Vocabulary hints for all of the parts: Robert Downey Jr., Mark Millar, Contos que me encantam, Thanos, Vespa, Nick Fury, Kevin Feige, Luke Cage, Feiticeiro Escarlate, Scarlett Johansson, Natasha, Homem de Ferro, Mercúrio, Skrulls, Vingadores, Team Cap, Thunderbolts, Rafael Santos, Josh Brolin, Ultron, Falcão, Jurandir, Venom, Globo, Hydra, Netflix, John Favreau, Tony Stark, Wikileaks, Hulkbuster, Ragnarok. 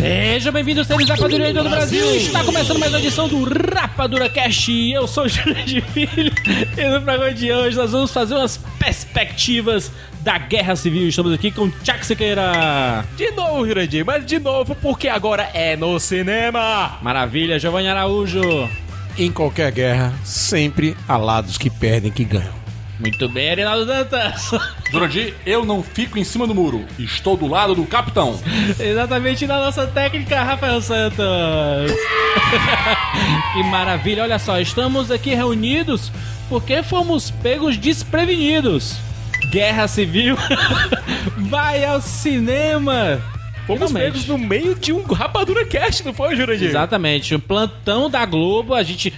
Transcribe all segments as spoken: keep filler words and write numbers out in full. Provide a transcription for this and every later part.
Sejam bem-vindos, seres rapadureiros do Brasil. Está começando mais uma edição do Rapadura Cast. Eu sou o Jurandir e no programa de hoje nós vamos fazer umas perspectivas da Guerra Civil. Estamos aqui com o Tchac Sequeira. De novo, Jurandir, mas de novo, porque agora é no cinema. Maravilha, Giovanni Araújo. Em qualquer guerra, sempre há lados que perdem que ganham. Muito bem, Arinaldo Dantas. Jurandir, eu não fico em cima do muro. Estou do lado do capitão. Exatamente, na nossa técnica, Rafael Santos. Que maravilha. Olha só, estamos aqui reunidos porque fomos pegos desprevenidos. Guerra Civil vai ao cinema. Fomos pegos no meio de um Rapadura Cast, não foi, Jurandir? Exatamente. O plantão da Globo, a gente...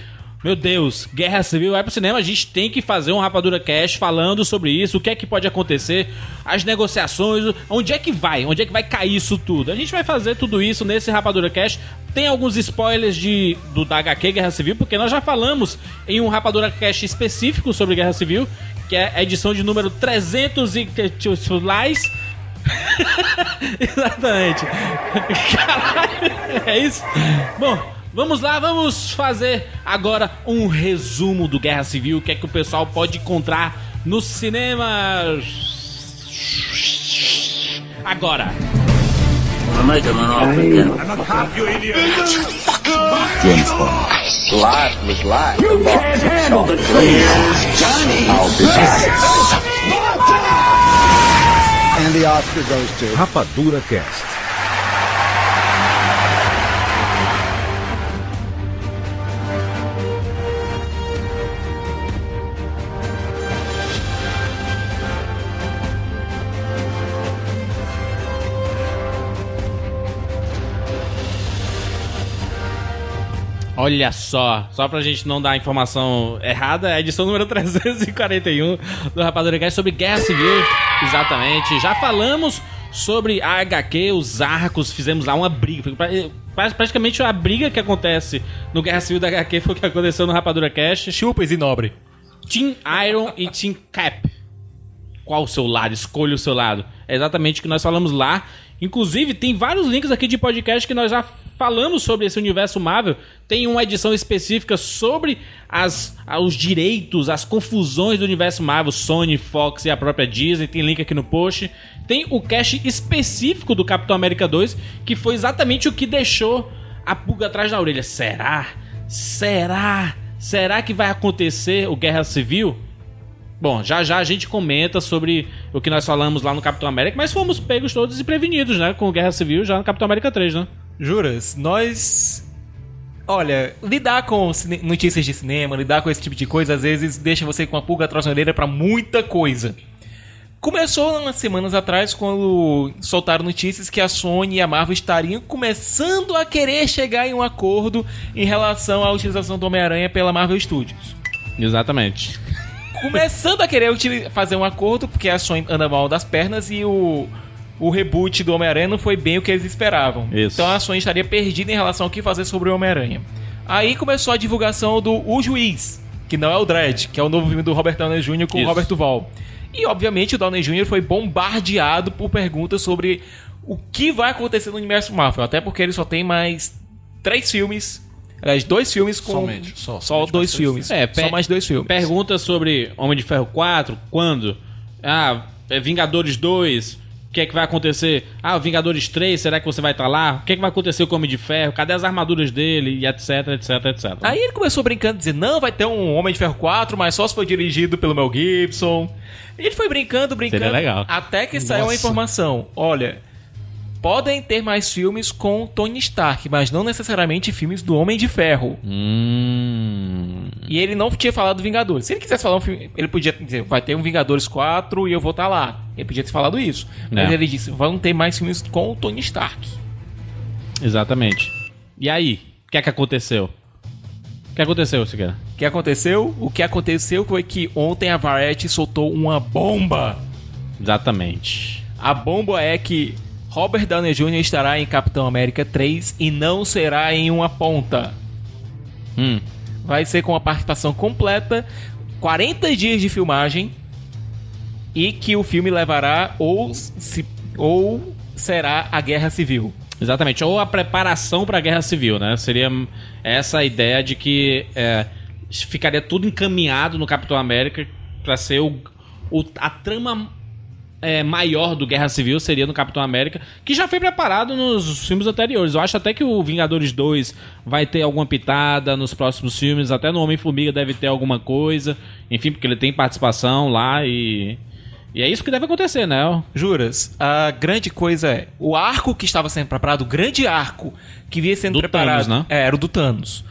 Meu Deus, Guerra Civil vai pro cinema, a gente tem que fazer um Rapadura Cast falando sobre isso, o que é que pode acontecer, as negociações, onde é que vai, onde é que vai cair isso tudo. A gente vai fazer tudo isso nesse Rapadura Cast. Tem alguns spoilers de, do, da H Q Guerra Civil, porque nós já falamos em um Rapadura Cast específico sobre Guerra Civil, que é a edição de número trezentos e... Exatamente. Caralho, é isso? Bom... Vamos lá, vamos fazer agora um resumo do Guerra Civil, o que é que o pessoal pode encontrar nos cinemas agora. Rapadura Cast. Olha só, só pra gente não dar a informação errada, é a edição número trezentos e quarenta e um do Rapadura Cast sobre Guerra Civil. Exatamente, já falamos sobre a H Q, os arcos, fizemos lá uma briga. Praticamente a briga que acontece no Guerra Civil da H Q foi o que aconteceu no Rapadura Cast. Chupas e nobre. Team Iron e Team Cap. Qual o seu lado? Escolha o seu lado. É exatamente o que nós falamos lá. Inclusive, tem vários links aqui de podcast que nós já falamos sobre esse universo Marvel. Tem uma edição específica sobre as, os direitos, as confusões do universo Marvel, Sony, Fox e a própria Disney. Tem link aqui no post. Tem o cast específico do Capitão América dois, que foi exatamente o que deixou a pulga atrás da orelha. Será? Será? Será que vai acontecer o Guerra Civil? Bom, já já a gente comenta sobre o que nós falamos lá no Capitão América, mas fomos pegos todos e prevenidos, né? Com Guerra Civil já no Capitão América três, né? Juras, nós... Olha, lidar com cine... notícias de cinema, lidar com esse tipo de coisa, às vezes deixa você com a pulga atrás da orelha pra muita coisa. Começou umas semanas atrás, quando soltaram notícias que a Sony e a Marvel estariam começando a querer chegar em um acordo em relação à utilização do Homem-Aranha pela Marvel Studios. Exatamente. Começando a querer fazer um acordo, porque a Sony anda mal das pernas e o, o reboot do Homem-Aranha não foi bem o que eles esperavam. Isso. Então a Sony estaria perdida em relação ao que fazer sobre o Homem-Aranha. Aí começou a divulgação do O Juiz, que não é o Dredd, que é o novo filme do Robert Downey Júnior com o Robert Duval. E obviamente o Downey Júnior foi bombardeado por perguntas sobre o que vai acontecer no universo Marvel, até porque ele só tem mais três filmes... Aliás, dois filmes com... Somente, só, só somente dois filmes. É, per... Só mais dois filmes. Pergunta sobre Homem de Ferro quatro, quando? Ah, Vingadores dois, o que é que vai acontecer? Ah, Vingadores três, será que você vai estar lá? O que é que vai acontecer com o Homem de Ferro? Cadê as armaduras dele? E etc, etc, et cetera. Aí ele começou brincando, dizendo, não, vai ter um Homem de Ferro quatro, mas só se foi dirigido pelo Mel Gibson. Ele foi brincando, brincando. Seria legal. Até que Nossa. Saiu a informação. Olha... podem ter mais filmes com Tony Stark, mas não necessariamente filmes do Homem de Ferro. Hum. E ele não tinha falado do Vingadores. Se ele quisesse falar um filme, ele podia dizer, vai ter um Vingadores quatro e eu vou estar lá. Ele podia ter falado isso. Mas é. ele disse, vão ter mais filmes com o Tony Stark. Exatamente. E aí, o que é que aconteceu? O que aconteceu, Sequeira? O que aconteceu? O que aconteceu foi que ontem a Variety soltou uma bomba. Exatamente. A bomba é que Robert Downey Júnior estará em Capitão América três e não será em uma ponta. Hum. Vai ser com a participação completa, quarenta dias de filmagem, e que o filme levará ou, se, ou será a Guerra Civil. Exatamente, ou a preparação para a Guerra Civil, né? Seria essa a ideia de que é, ficaria tudo encaminhado no Capitão América para ser o, o, a trama é, maior do Guerra Civil seria no Capitão América, que já foi preparado nos filmes anteriores. Eu acho até que o Vingadores dois vai ter alguma pitada nos próximos filmes, até no Homem-Formiga deve ter alguma coisa, enfim, porque ele tem participação lá e... E é isso que deve acontecer, né? Juras, a grande coisa é... O arco que estava sendo preparado, o grande arco que vinha sendo do preparado... Thanos, né? É, era o do Thanos.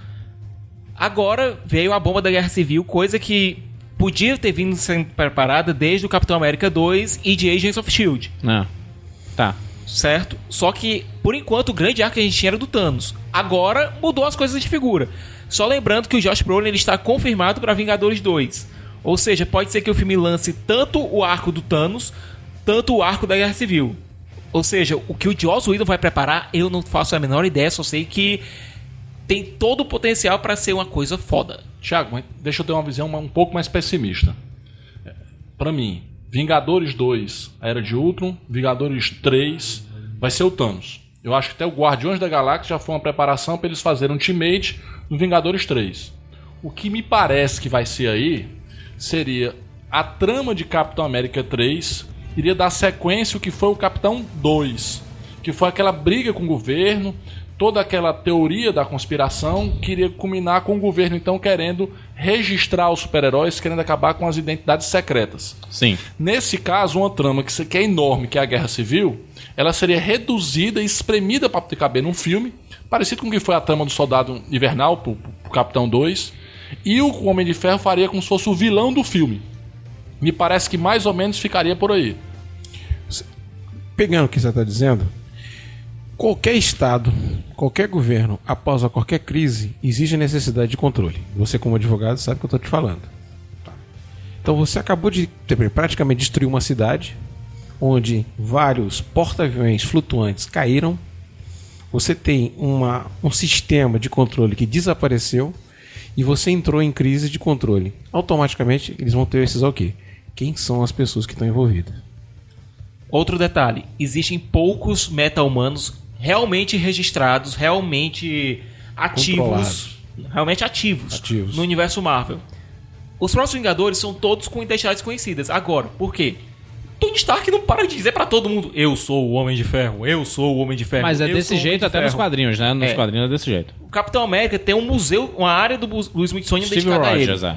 Agora veio a bomba da Guerra Civil, coisa que podia ter vindo sendo preparada desde o Capitão América dois e de Agents of S H I E L D. Ah, tá. Certo? Só que, por enquanto, o grande arco que a gente tinha era do Thanos. Agora mudou as coisas de figura. Só lembrando que o Josh Brolin ele está confirmado para Vingadores dois. Ou seja, pode ser que o filme lance tanto o arco do Thanos, tanto o arco da Guerra Civil. Ou seja, o que o Joss Whedon vai preparar, eu não faço a menor ideia, só sei que tem todo o potencial para ser uma coisa foda. Thiago, deixa eu ter uma visão um pouco mais pessimista. Para mim, Vingadores dois, a Era de Ultron, Vingadores três, vai ser o Thanos. Eu acho que até o Guardiões da Galáxia já foi uma preparação para eles fazerem um teammate no Vingadores três. O que me parece que vai ser aí... Seria a trama de Capitão América três, iria dar sequência o que foi o Capitão dois, que foi aquela briga com o governo, toda aquela teoria da conspiração, que iria culminar com o governo, então, querendo registrar os super-heróis, querendo acabar com as identidades secretas. Sim. Nesse caso, uma trama que é enorme, que é a Guerra Civil, ela seria reduzida e espremida para poder caber num filme, parecido com o que foi a trama do Soldado Invernal, pro, pro Capitão dois. E o Homem de Ferro faria como se fosse o vilão do filme. Me parece que mais ou menos ficaria por aí. Pegando o que você está dizendo, qualquer estado, qualquer governo, após qualquer crise, exige a necessidade de controle. Você como advogado sabe o que eu estou te falando. Então você acabou de praticamente destruir uma cidade, onde vários porta-aviões flutuantes caíram. Você tem uma, um sistema de controle que desapareceu. E você entrou em crise de controle. Automaticamente, eles vão ter esses o quê? Quem são as pessoas que estão envolvidas? Outro detalhe. Existem poucos meta-humanos realmente registrados, realmente ativos, realmente ativos, ativos no universo Marvel. Os próximos Vingadores são todos com identidades conhecidas. Agora, por quê? Tony Stark não para de dizer pra todo mundo, eu sou o Homem de Ferro, eu sou o Homem de Ferro. Mas é desse jeito até nos quadrinhos, né? Nos é. quadrinhos é desse jeito. O Capitão América tem um museu, uma área do Smithsonian dedicada a ele. É.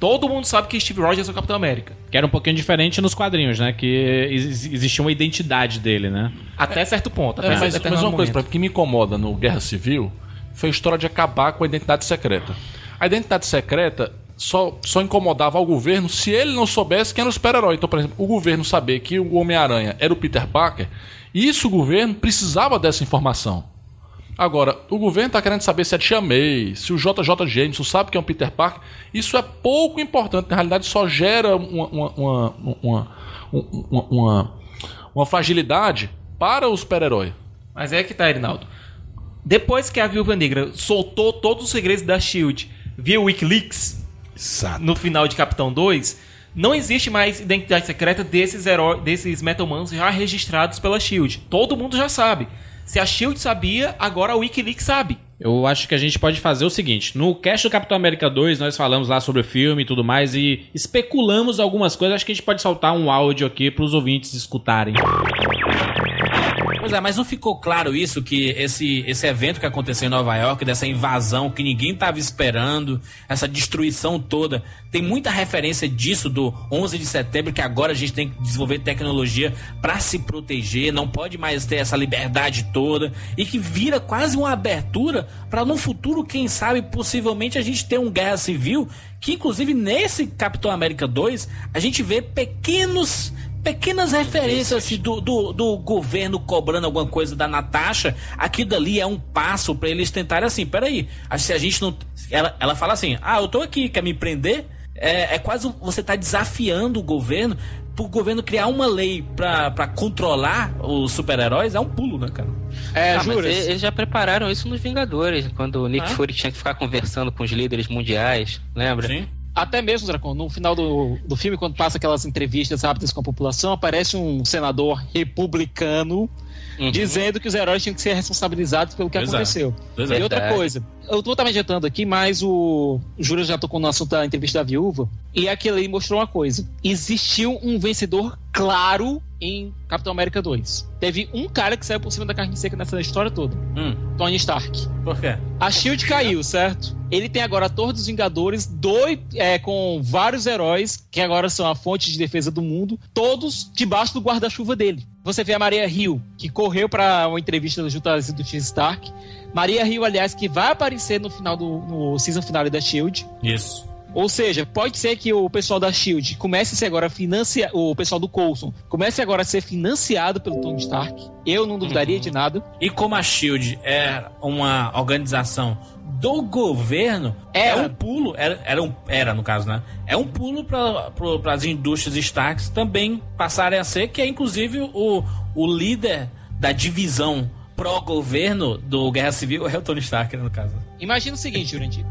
Todo mundo sabe que Steve Rogers é o Capitão América. Que era um pouquinho diferente nos quadrinhos, né? Que existia uma identidade dele, né? Até é. certo ponto. Até é, certo mas, mas uma coisa que me incomoda no Guerra Civil foi a história de acabar com a identidade secreta. A identidade secreta... Só, só incomodava ao governo se ele não soubesse quem era o super-herói. Então, por exemplo, o governo saber que o Homem-Aranha era o Peter Parker, isso o governo precisava dessa informação. Agora, o governo está querendo saber se a Tia May, se o J J Jameson sabe que é um Peter Parker. Isso é pouco importante. Na realidade, só gera uma, uma, uma, uma, uma, uma, uma fragilidade para o super-herói. Mas é que tá, Arinaldo. Depois que a Viúva Negra soltou todos os segredos da S H I E L D via Wikileaks... Exato. No final de Capitão dois, não existe mais identidade secreta desses heróis, desses meta-humanos já registrados pela S H I E L D. Todo mundo já sabe. Se a S H I E L D sabia, agora a Wikileaks sabe. Eu acho que a gente pode fazer o seguinte. No cast do Capitão América dois, nós falamos lá sobre o filme e tudo mais e especulamos algumas coisas. Acho que a gente pode soltar um áudio aqui para os ouvintes escutarem. Pois é, mas não ficou claro isso, que esse, esse evento que aconteceu em Nova York, dessa invasão que ninguém estava esperando, essa destruição toda, tem muita referência disso do onze de setembro, que agora a gente tem que desenvolver tecnologia para se proteger, não pode mais ter essa liberdade toda, e que vira quase uma abertura para no futuro, quem sabe, possivelmente a gente ter um Guerra Civil, que inclusive nesse Capitão América dois, a gente vê pequenos... pequenas referências assim, do, do, do governo cobrando alguma coisa da Natasha. Aquilo dali é um passo pra eles tentarem assim, peraí, se a gente não... Ela, ela fala assim, ah, eu tô aqui, quer me prender? É, é quase você tá desafiando o governo, pro governo criar uma lei pra, pra controlar os super-heróis, é um pulo, né, cara? É, ah, juro. Mas eles já prepararam isso nos Vingadores, quando o Nick ah. Fury tinha que ficar conversando com os líderes mundiais, lembra? Sim. Até mesmo, Dracon, no final do, do filme, quando passa aquelas entrevistas rápidas com a população, aparece um senador republicano uhum. dizendo que os heróis tinham que ser responsabilizados pelo que Exato. aconteceu. Exato. E outra coisa, eu vou estar me adiantando aqui, mas o Júlio já tocou no assunto da entrevista da viúva, e aquele aí mostrou uma coisa. Existiu um vencedor claro em Capitão América dois. Teve um cara que saiu por cima da carne seca nessa história toda. Hum. Tony Stark. Por quê? A Shield caiu, certo? Ele tem agora a Torre dos Vingadores do, é, com vários heróis que agora são a fonte de defesa do mundo, todos debaixo do guarda-chuva dele. Você vê a Maria Hill, que correu para uma entrevista junto à do Tony Stark. Maria Hill, aliás, que vai aparecer no final do no season finale da Shield. Isso. Ou seja, pode ser que o pessoal da Shield comece a ser agora financiado, o pessoal do Coulson comece agora a ser financiado pelo Tony Stark. Eu não duvidaria uhum. de nada. E como a Shield é uma organização do governo, era. é um pulo, era, era, um, era no caso, né? É um pulo para as indústrias Stark também passarem a ser, que é inclusive o, o líder da divisão pró-governo do Guerra Civil é o Tony Stark, no caso. Imagina o seguinte, Jurandir.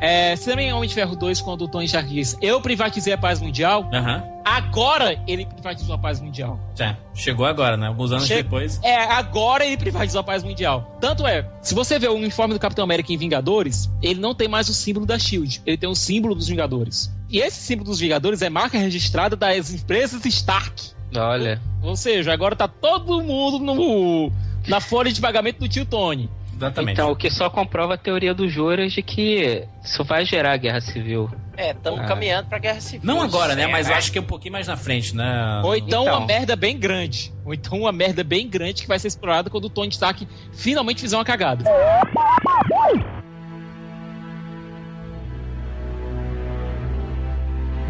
É, você também é Homem de Ferro dois, quando o Tony Stark diz, eu privatizei a paz mundial, uhum. agora ele privatizou a paz mundial. É, chegou agora, né? Alguns anos che... depois. É, agora ele privatizou a paz mundial. Tanto é, se você vê o uniforme do Capitão América em Vingadores, ele não tem mais o símbolo da Shield, ele tem o símbolo dos Vingadores. E esse símbolo dos Vingadores é marca registrada das empresas Stark. Olha. Ou, ou seja, agora tá todo mundo no, na folha de pagamento do tio Tony. Exatamente. Então, o que só comprova a teoria do Juras de que isso vai gerar guerra civil. É, estamos ah. caminhando pra guerra civil. Não agora, né? Mas acho que é um pouquinho mais na frente, né? Ou então, então uma merda bem grande. Ou então uma merda bem grande que vai ser explorada quando o Tony Stark finalmente fizer uma cagada.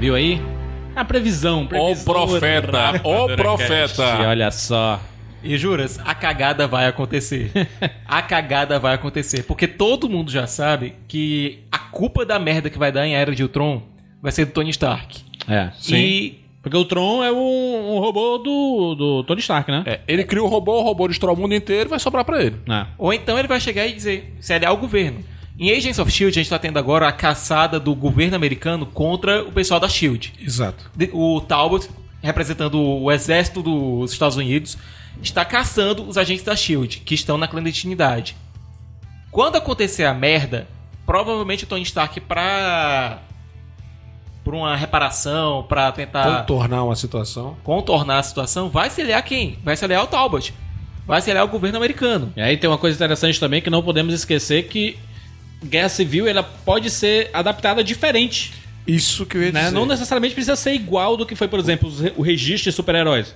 Viu aí? A previsão. Ó o profeta, ó o profeta. E olha só. E Juras, a cagada vai acontecer. A cagada vai acontecer. Porque todo mundo já sabe que a culpa da merda que vai dar em Era de Ultron vai ser do Tony Stark. É, sim. E... porque o Ultron é um, um robô do, do Tony Stark, né? É, ele cria o robô, o robô destrói o mundo inteiro e vai sobrar pra ele. É. Ou então ele vai chegar e dizer, se aliar ao governo. Em Agents of S H I E L D, a gente tá tendo agora a caçada do governo americano contra o pessoal da S H I E L D. Exato. O Talbot, representando o exército dos Estados Unidos... está caçando os agentes da S H I E L D, que estão na clandestinidade. Quando acontecer a merda, provavelmente o Tony Stark, pra... por uma reparação, pra tentar... Contornar uma situação. Contornar a situação, vai se aliar quem? Vai se aliar ao Talbot. Vai se aliar ao governo americano. E aí tem uma coisa interessante também, que não podemos esquecer que Guerra Civil ela pode ser adaptada diferente. Isso que eu ia né? dizer. Não necessariamente precisa ser igual do que foi, por exemplo, o registro de super-heróis.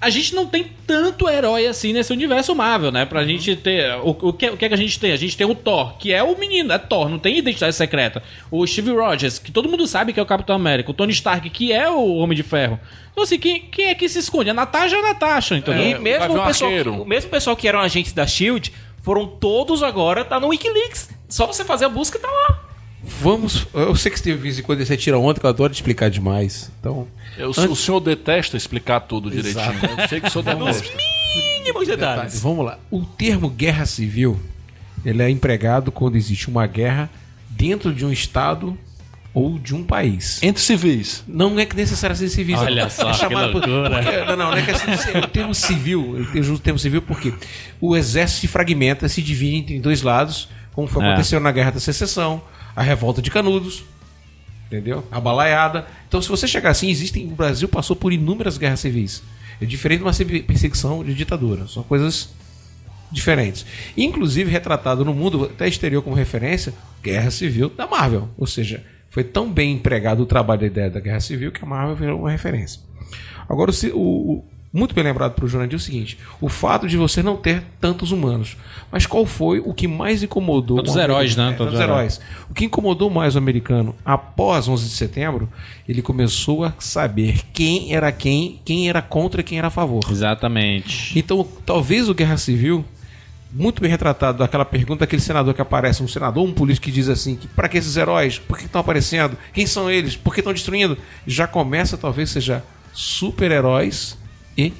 A gente não tem tanto herói assim nesse universo Marvel, né? Pra gente ter... O, o, que, o que é que a gente tem? A gente tem o Thor, que é o menino, é Thor, não tem identidade secreta. O Steve Rogers, que todo mundo sabe que é o Capitão América. O Tony Stark, que é o Homem de Ferro. Então, assim, quem, quem é que se esconde? A Natasha é a Natasha, entendeu? É, e mesmo o, pessoal que, o mesmo pessoal que eram agentes da S H I E L D, foram todos agora, tá no Wikileaks. Só você fazer a busca e tá lá. Vamos... Eu sei que você teve quando você tira onda, que eu adoro te explicar demais. Então... Eu, antes... O senhor detesta explicar tudo direitinho. Exato. Eu sei que o senhor detesta. Nos mínimos detalhes. Vamos lá. O termo guerra civil, ele é empregado quando existe uma guerra dentro de um estado ou de um país. Entre civis. Não é que necessariamente civis. Olha só, é que loucura. Por... Porque... Não, não, não é que é o termo civil. Eu uso o termo civil porque o exército se fragmenta, se divide em dois lados, como foi é. aconteceu na Guerra da Secessão, a Revolta de Canudos, entendeu? A balaiada. Então, se você chegar assim, existem... O Brasil passou por inúmeras guerras civis. É diferente de uma perseguição de ditadura. São coisas diferentes. Inclusive, retratado no mundo, até exterior como referência, Guerra Civil da Marvel. Ou seja, foi tão bem empregado o trabalho da ideia da Guerra Civil que a Marvel virou uma referência. Agora, o, o, muito bem lembrado para o Jurandir é o seguinte, o fato de você não ter tantos humanos. Mas qual foi o que mais incomodou... Todos os heróis, né? Todos os heróis. O que incomodou mais o americano após onze de setembro, ele começou a saber quem era quem, quem era contra e quem era a favor. Exatamente. Então, talvez o Guerra Civil... Muito bem retratado aquela pergunta daquele senador que aparece, um senador, um político que diz assim, que para que esses heróis? Por que estão aparecendo? Quem são eles? Por que estão destruindo? Já começa, talvez, seja super-heróis e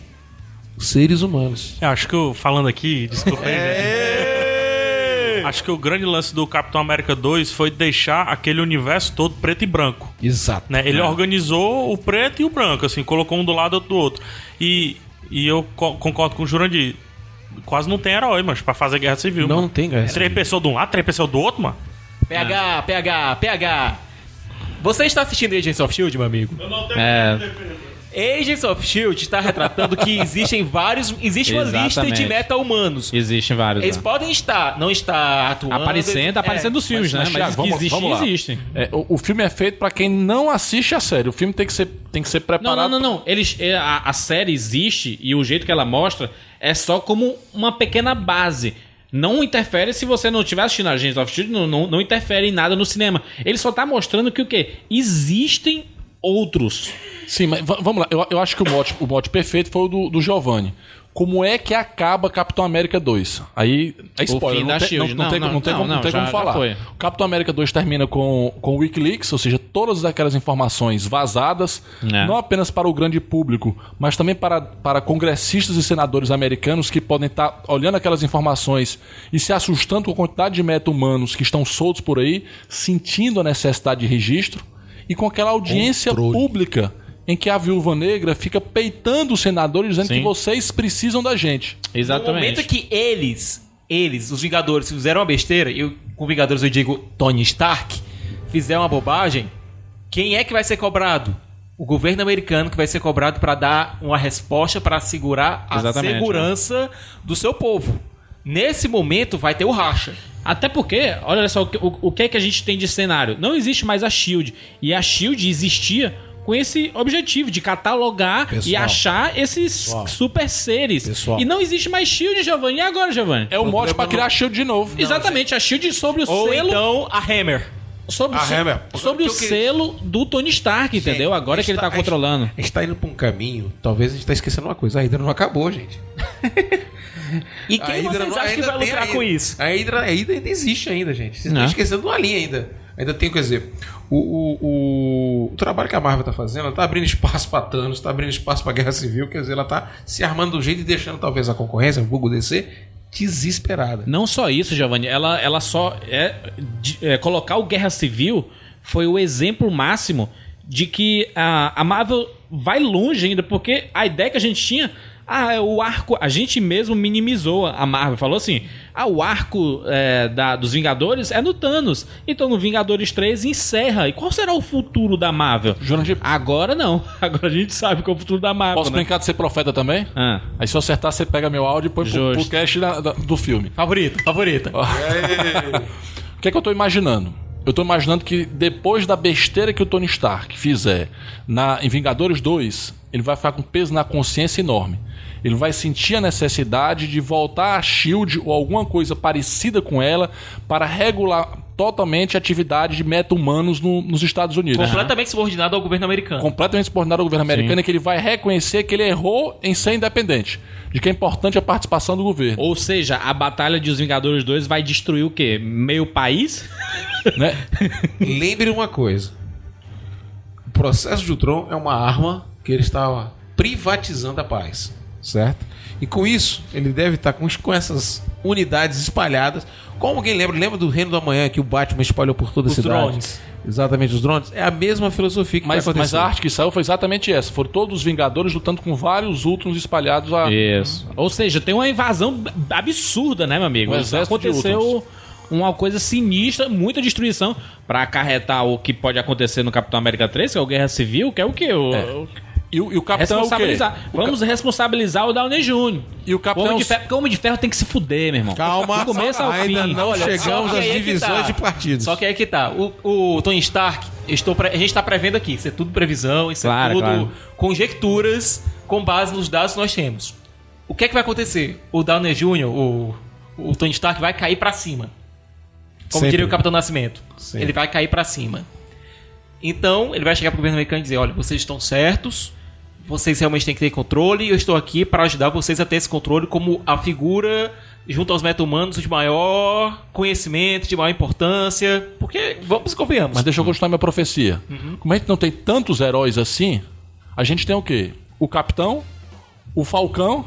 seres humanos. Eu acho que eu, falando aqui, desculpa aí, é... né? Acho que o grande lance do Capitão América dois foi deixar aquele universo todo preto e branco. Exato. Né? Ele é. organizou o preto e o branco, assim, colocou um do lado do outro. E, e eu co- concordo com o Jurandir. Quase não tem herói, mas pra fazer guerra civil. Não, mano. Não tem guerra civil. Três pessoas de um lado, três pessoas do outro, mano. P H, é. P H, P H. Você está assistindo Agents of S H I E L D, meu amigo? Eu não tenho é... Agents of S H I E L D está retratando que existem vários... Existe uma Exatamente. lista de meta-humanos. Existem vários. Eles é. podem estar, não estar atuando... Aparecendo, aparecendo nos é. filmes, mas, né? Mas, mas existe, vamos lá. Existem. É, o, o filme é feito pra quem não assiste a série. O filme tem que ser, tem que ser preparado... Não, não, não. não. Eles, a, a série existe e o jeito que ela mostra... É só como uma pequena base. Não interfere se você não estiver assistindo a Agents of S H I E L D, não, não, não interfere em nada no cinema. Ele só tá mostrando que o quê? Existem outros. Sim, mas v- vamos lá. Eu, eu acho que o mote, o mote perfeito foi o do, do Giovanni. Como é que acaba Capitão América dois? Aí é spoiler. Não tem, não, não, não tem, não, não tem não, como, não, não tem já, como falar. O Capitão América dois termina com, com WikiLeaks, ou seja, todas aquelas informações vazadas, é. não apenas para o grande público, mas também para, para congressistas e senadores americanos que podem estar olhando aquelas informações e se assustando com a quantidade de meta-humanos que estão soltos por aí, sentindo a necessidade de registro e com aquela audiência Controle. pública em que a Viúva Negra fica peitando os senadores dizendo Sim. que vocês precisam da gente. Exatamente. No momento que eles, eles, os Vingadores, fizeram uma besteira, eu, com Vingadores eu digo Tony Stark, fizeram uma bobagem, quem é que vai ser cobrado? O governo americano que vai ser cobrado para dar uma resposta para assegurar a Exatamente, segurança né? do seu povo. Nesse momento vai ter o racha. Até porque, olha só, o, o, o que é que a gente tem de cenário? Não existe mais a S H I E L D. E a S H I E L D existia com esse objetivo de catalogar pessoal, e achar esses pessoal, super seres. Pessoal. E não existe mais S H I E L D, Giovanni. E agora, Giovanni? É o mote pra criar a S H I E L D de novo. Não, Exatamente, gente. a S H I E L D sobre o Ou selo... Ou então a Hammer. Sobre, a o, Hammer. sobre o selo que... do Tony Stark, entendeu? Gente, agora está, que ele tá controlando. A gente tá indo pra um caminho... Talvez a gente tá esquecendo uma coisa. A Hydra não acabou, gente. E quem vocês não, acham que vai lucrar com isso? A Hydra, a Hydra ainda existe ainda, gente. Vocês estão esquecendo de uma linha ainda. Ainda tem que dizer, o, o, o, o trabalho que a Marvel está fazendo, ela está abrindo espaço para Thanos, está abrindo espaço para Guerra Civil, quer dizer, ela está se armando do jeito e deixando talvez a concorrência, o Google D C, desesperada. Não só isso, Giovanni, ela, ela só é, de, é, colocar o Guerra Civil foi o exemplo máximo de que a, a Marvel vai longe ainda, porque a ideia que a gente tinha... Ah, o arco... A gente mesmo minimizou a Marvel. Falou assim... Ah, o arco é, da, dos Vingadores é no Thanos. Então no Vingadores três encerra. E qual será o futuro da Marvel? Jurandir... Agora não. Agora a gente sabe qual é o futuro da Marvel. Posso né? brincar de ser profeta também? Ah. Aí se eu acertar, você pega meu áudio e põe pro, pro cast da, da, do filme. Favorito, favorita. O que é que eu tô imaginando? Eu tô imaginando que depois da besteira que o Tony Stark fizer na, em Vingadores dois... Ele vai ficar com peso na consciência enorme. Ele vai sentir a necessidade de voltar a S H I E L D ou alguma coisa parecida com ela para regular totalmente a atividade de meta-humanos no, nos Estados Unidos. Completamente uhum. subordinado ao governo americano. Completamente subordinado ao governo americano, Sim. é que ele vai reconhecer que ele errou em ser independente, de que é importante a participação do governo. Ou seja, a batalha de Os Vingadores dois vai destruir o quê? Meio país? Né? Lembre uma coisa. O processo de Ultron é uma arma que ele estava privatizando a paz, certo? E com isso, ele deve estar com, com essas unidades espalhadas. Como alguém lembra? Lembra do Reino do Amanhã, que o Batman espalhou por toda a cidade? Os drones. Exatamente, os drones. É a mesma filosofia que mas, vai acontecer. Mas a arte que saiu foi exatamente essa. Foram todos os Vingadores lutando com vários Ultrons espalhados. A... Isso. Ou seja, tem uma invasão absurda, né, meu amigo? Um exército de Ultrons. Aconteceu... Uma coisa sinistra, muita destruição pra acarretar o que pode acontecer no Capitão América três, que é o Guerra Civil, que é o quê? O... É. E o, e o Capitão responsabilizar. É o quê? Vamos o responsabilizar o Downey júnior E o Capitão... O Homem de Ferro, porque o Homem de Ferro tem que se fuder, meu irmão. Calma. Do começo ao ainda fim. Não, olha, chegamos às divisões tá. de partidos. Só que aí que tá. O, o Tony Stark... Estou pre... A gente tá prevendo aqui. Isso é tudo previsão. Isso claro, é tudo claro. Conjecturas com base nos dados que nós temos. O que é que vai acontecer? O Downey júnior, o, o Tony Stark, vai cair pra cima. Como Sempre. diria o Capitão Nascimento. Sempre. Ele vai cair pra cima. Então, ele vai chegar pro governo americano e dizer, olha, vocês estão certos, vocês realmente têm que ter controle, e eu estou aqui para ajudar vocês a ter esse controle como a figura, junto aos meta-humanos, de maior conhecimento, de maior importância, porque vamos e convenhamos. Mas deixa eu continuar minha profecia. Uhum. Como a gente não tem tantos heróis assim, a gente tem o quê? O Capitão, o Falcão,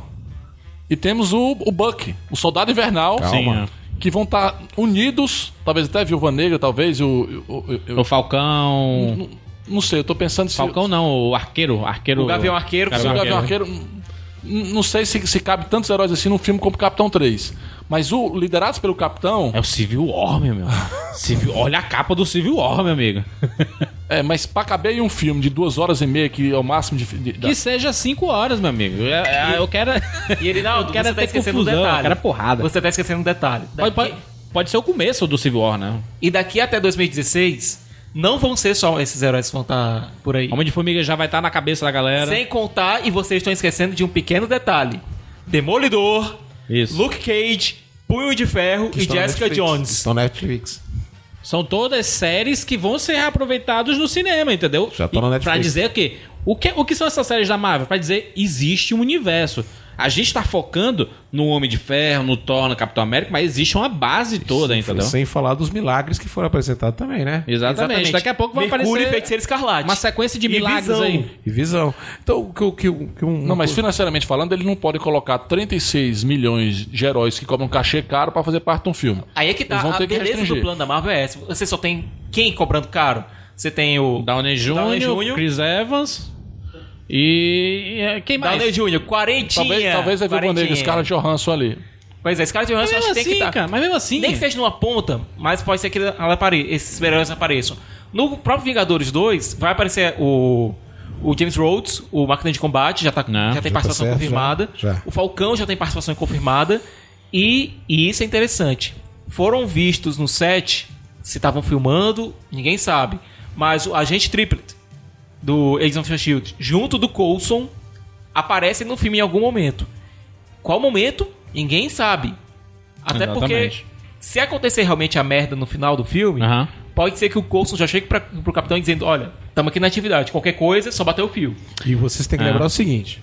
e temos o, o Bucky, o Soldado Invernal. Calma. Sim. Que vão estar tá unidos, talvez até a Viúva Negra, talvez, o... O, o, o Falcão... Não, não sei, eu tô pensando se... Falcão não, o Arqueiro. arqueiro... O Gavião Arqueiro. Gavião o Gavião Arqueiro. Arqueiro... Não sei se, se cabe tantos heróis assim num filme como o Capitão três. Mas o liderados pelo Capitão... É o Civil War, meu amigo. Civil... Olha a capa do Civil War, meu amigo. É, mas pra caber em um filme de duas horas e meia, que é o máximo de... de que da... seja cinco horas, meu amigo. Eu, eu, eu quero... E ele não, eu quero você tá esquecendo confusão, um detalhe. Eu quero porrada. Você tá esquecendo um detalhe. Daqui... Pode, pode, pode ser o começo do Civil War, né? E daqui até dois mil e dezesseis... Não vão ser só esses heróis que vão estar por aí. Homem de Formiga já vai estar na cabeça da galera. Sem contar, e vocês estão esquecendo de um pequeno detalhe. Demolidor, isso. Luke Cage, Punho de Ferro que e Jessica Jones. Estão na Netflix. São todas séries que vão ser reaproveitadas no cinema, entendeu? Já estão na Netflix. Pra dizer o quê? O que, o que são essas séries da Marvel? Pra dizer, existe um universo. A gente tá focando no Homem de Ferro, no Thor, no Capitão América, mas existe uma base toda, sim, entendeu? Sem falar dos milagres que foram apresentados também, né? Exatamente. Exatamente. Daqui a pouco vai Mercúrio aparecer... e Feiticeiro Escarlate. Uma sequência de milagres e aí. E Visão. Então, que, que, que um... Não, mas financeiramente falando, ele não pode colocar trinta e seis milhões de heróis que cobram um cachê caro pra fazer parte de um filme. Aí é que tá. A que beleza restringir. Do plano da Marvel é essa. Você só tem quem cobrando caro? Você tem o... Downey júnior, Chris Evans... E quem mais? Downey júnior, quarentinha. Talvez, talvez a Viúva Negra, Scarlett Johansson ali. Pois é, Scarlett Johansson acho que tem assim, que tá. Cara, mas mesmo assim... Nem que seja numa ponta, mas pode ser que ela apare... esses heróis apareçam. No próprio Vingadores dois, vai aparecer o, o James Rhodes, o Máquina de Combate, já, tá... Não, já tem já participação tá certo, confirmada. Já, já. O Falcão já tem participação confirmada. E, e isso é interessante. Foram vistos no set, se estavam filmando, ninguém sabe. Mas o Agente Triplet do Agents of S H I E L D junto do Coulson aparecem no filme em algum momento. Qual momento? Ninguém sabe. Até exatamente. Porque se acontecer realmente a merda no final do filme, uhum. Pode ser que o Coulson já chegue pra, pro capitão dizendo, olha, estamos aqui na atividade, qualquer coisa, só bater o fio. E vocês têm que lembrar uhum. O seguinte,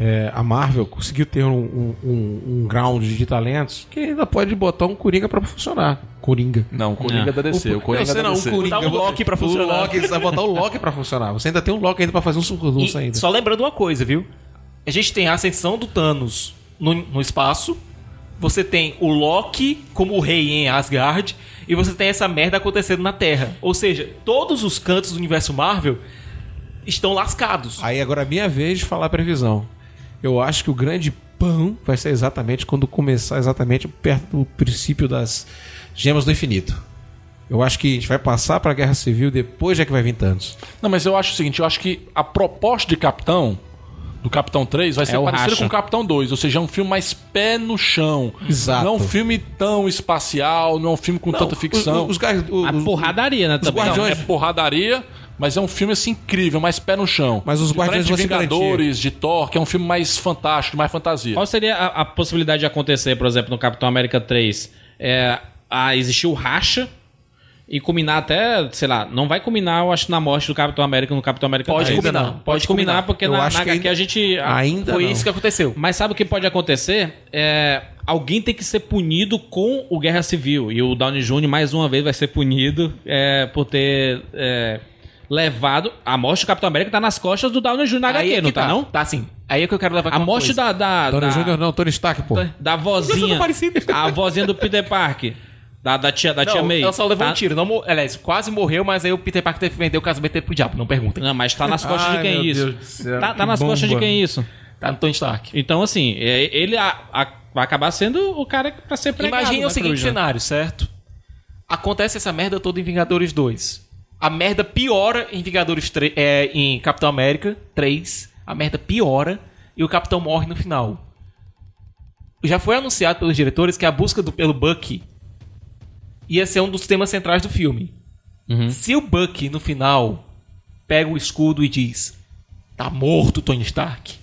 é, a Marvel conseguiu ter um, um, um ground de talentos que ainda pode botar um Coringa pra funcionar. Coringa. Não, o Coringa é da D C. O, o Coringa não, da D C. Um Coringa, o Loki pra funcionar. O Loki, você vai botar o Loki pra funcionar. Você ainda tem um Loki ainda pra fazer um surrusso ainda. Só lembrando uma coisa, viu? A gente tem a ascensão do Thanos no, no espaço. Você tem o Loki como o rei em Asgard. E você tem essa merda acontecendo na Terra. Ou seja, todos os cantos do universo Marvel estão lascados. Aí agora é minha vez de falar a previsão. Eu acho que o grande pão vai ser exatamente quando começar exatamente perto do princípio das... Gemas do Infinito. Eu acho que a gente vai passar para a Guerra Civil, depois já que vai vir Thanos. Não, mas eu acho o seguinte, eu acho que a proposta de Capitão, do Capitão três, vai ser é parecida com o Capitão dois, ou seja, é um filme mais pé no chão. Exato. Não é um filme tão espacial, não é um filme com não, tanta ficção. Os, os, os, a porradaria, né? Os também. Guardiões... Não, é porradaria, mas é um filme assim incrível, mais pé no chão. Mas os Guardiões de Vingadores, de Thor, que é um filme mais fantástico, mais fantasia. Qual seria a, a possibilidade de acontecer, por exemplo, no Capitão América três? É... Ah, existiu racha e combinar até, sei lá, não vai combinar, eu acho, na morte do Capitão América no Capitão América pode combinar, não. Pode, pode combinar, combinar porque eu na, na H Q a gente ainda foi não. Isso que aconteceu. Mas sabe o que pode acontecer? É, alguém tem que ser punido com o Guerra Civil e o Downey júnior mais uma vez vai ser punido é, por ter é, levado a morte do Capitão América tá nas costas do Downey júnior na H Q, é não tá, tá não? Tá sim. Aí é que eu quero levar a morte da, da Downey da, júnior não, Tony Stark, pô. Da vozinha. A vozinha do Peter Parker. Da, da tia, da não, tia May. Ela só levou tá... um tiro. Não, aliás, quase morreu, mas aí o Peter Parker teve que vender o casamento dele pro diabo. Não perguntem. Não, mas tá nas costas de quem isso? Tá, tá nas bomba. Costas de quem isso? Tá no Tony Stark. Então, assim, ele a, a, vai acabar sendo o cara pra ser pregado. Imagina o seguinte cenário, certo? Acontece essa merda toda em Vingadores dois. A merda piora em Vingadores três, é, em Capitão América três. a merda piora e o Capitão morre no final. Já foi anunciado pelos diretores que a busca do, pelo Bucky ia ser um dos temas centrais do filme. Uhum. Se o Bucky, no final, pega o escudo e diz: tá morto, Tony Stark.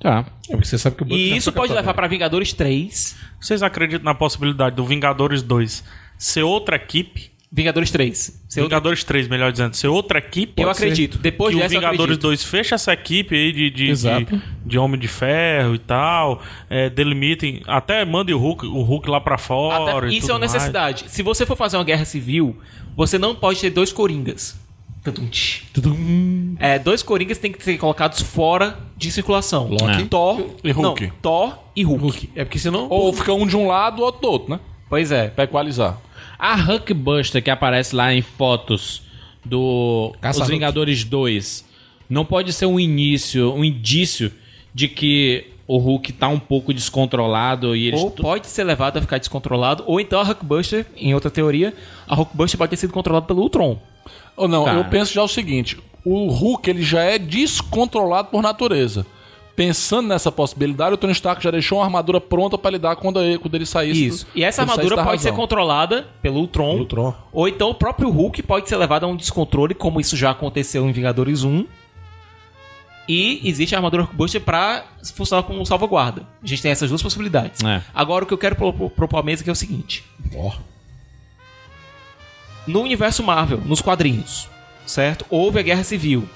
Tá. É, você sabe que o Bucky e isso pode levar para Vingadores três. Vocês acreditam na possibilidade do Vingadores dois ser outra equipe? Vingadores três. Ser Vingadores outra... três, melhor dizendo. Ser outra equipe. Eu acredito. Depois que o Vingadores dois fecha essa equipe aí de, de, de, de Homem de Ferro e tal. É, delimitem. Até mandem o Hulk, o Hulk lá pra fora. Até, e isso tudo é uma necessidade. Mais. Se você for fazer uma guerra civil, você não pode ter dois Coringas. Tudum, tudum. É, dois Coringas têm que ser colocados fora de circulação. Loki. É. Thor e Hulk. Não, Thor e Hulk. Hulk. É porque senão. Ou fica um de um lado, o outro do outro, né? Pois é. Pra equalizar. A Hulkbuster que aparece lá em fotos do Os Vingadores dois não pode ser um início, um indício de que o Hulk tá um pouco descontrolado e eles... Ou pode ser levado a ficar descontrolado, ou então a Hulkbuster, em outra teoria, a Hulkbuster pode ter sido controlada pelo Ultron. Ou não, tá. Eu penso já o seguinte, o Hulk ele já é descontrolado por natureza. Pensando nessa possibilidade, o Tony Stark já deixou uma armadura pronta pra lidar quando ele, quando ele saísse. Isso. E essa armadura pode razão. ser controlada pelo Ultron, Ultron. Ou então o próprio Hulk pode ser levado a um descontrole, como isso já aconteceu em Vingadores um. E existe a armadura Hulkbuster pra funcionar como salvaguarda. A gente tem essas duas possibilidades. É. Agora o que eu quero propor, propor à mesa que é o seguinte. Oh. No universo Marvel, nos quadrinhos, certo? Houve a Guerra Civil.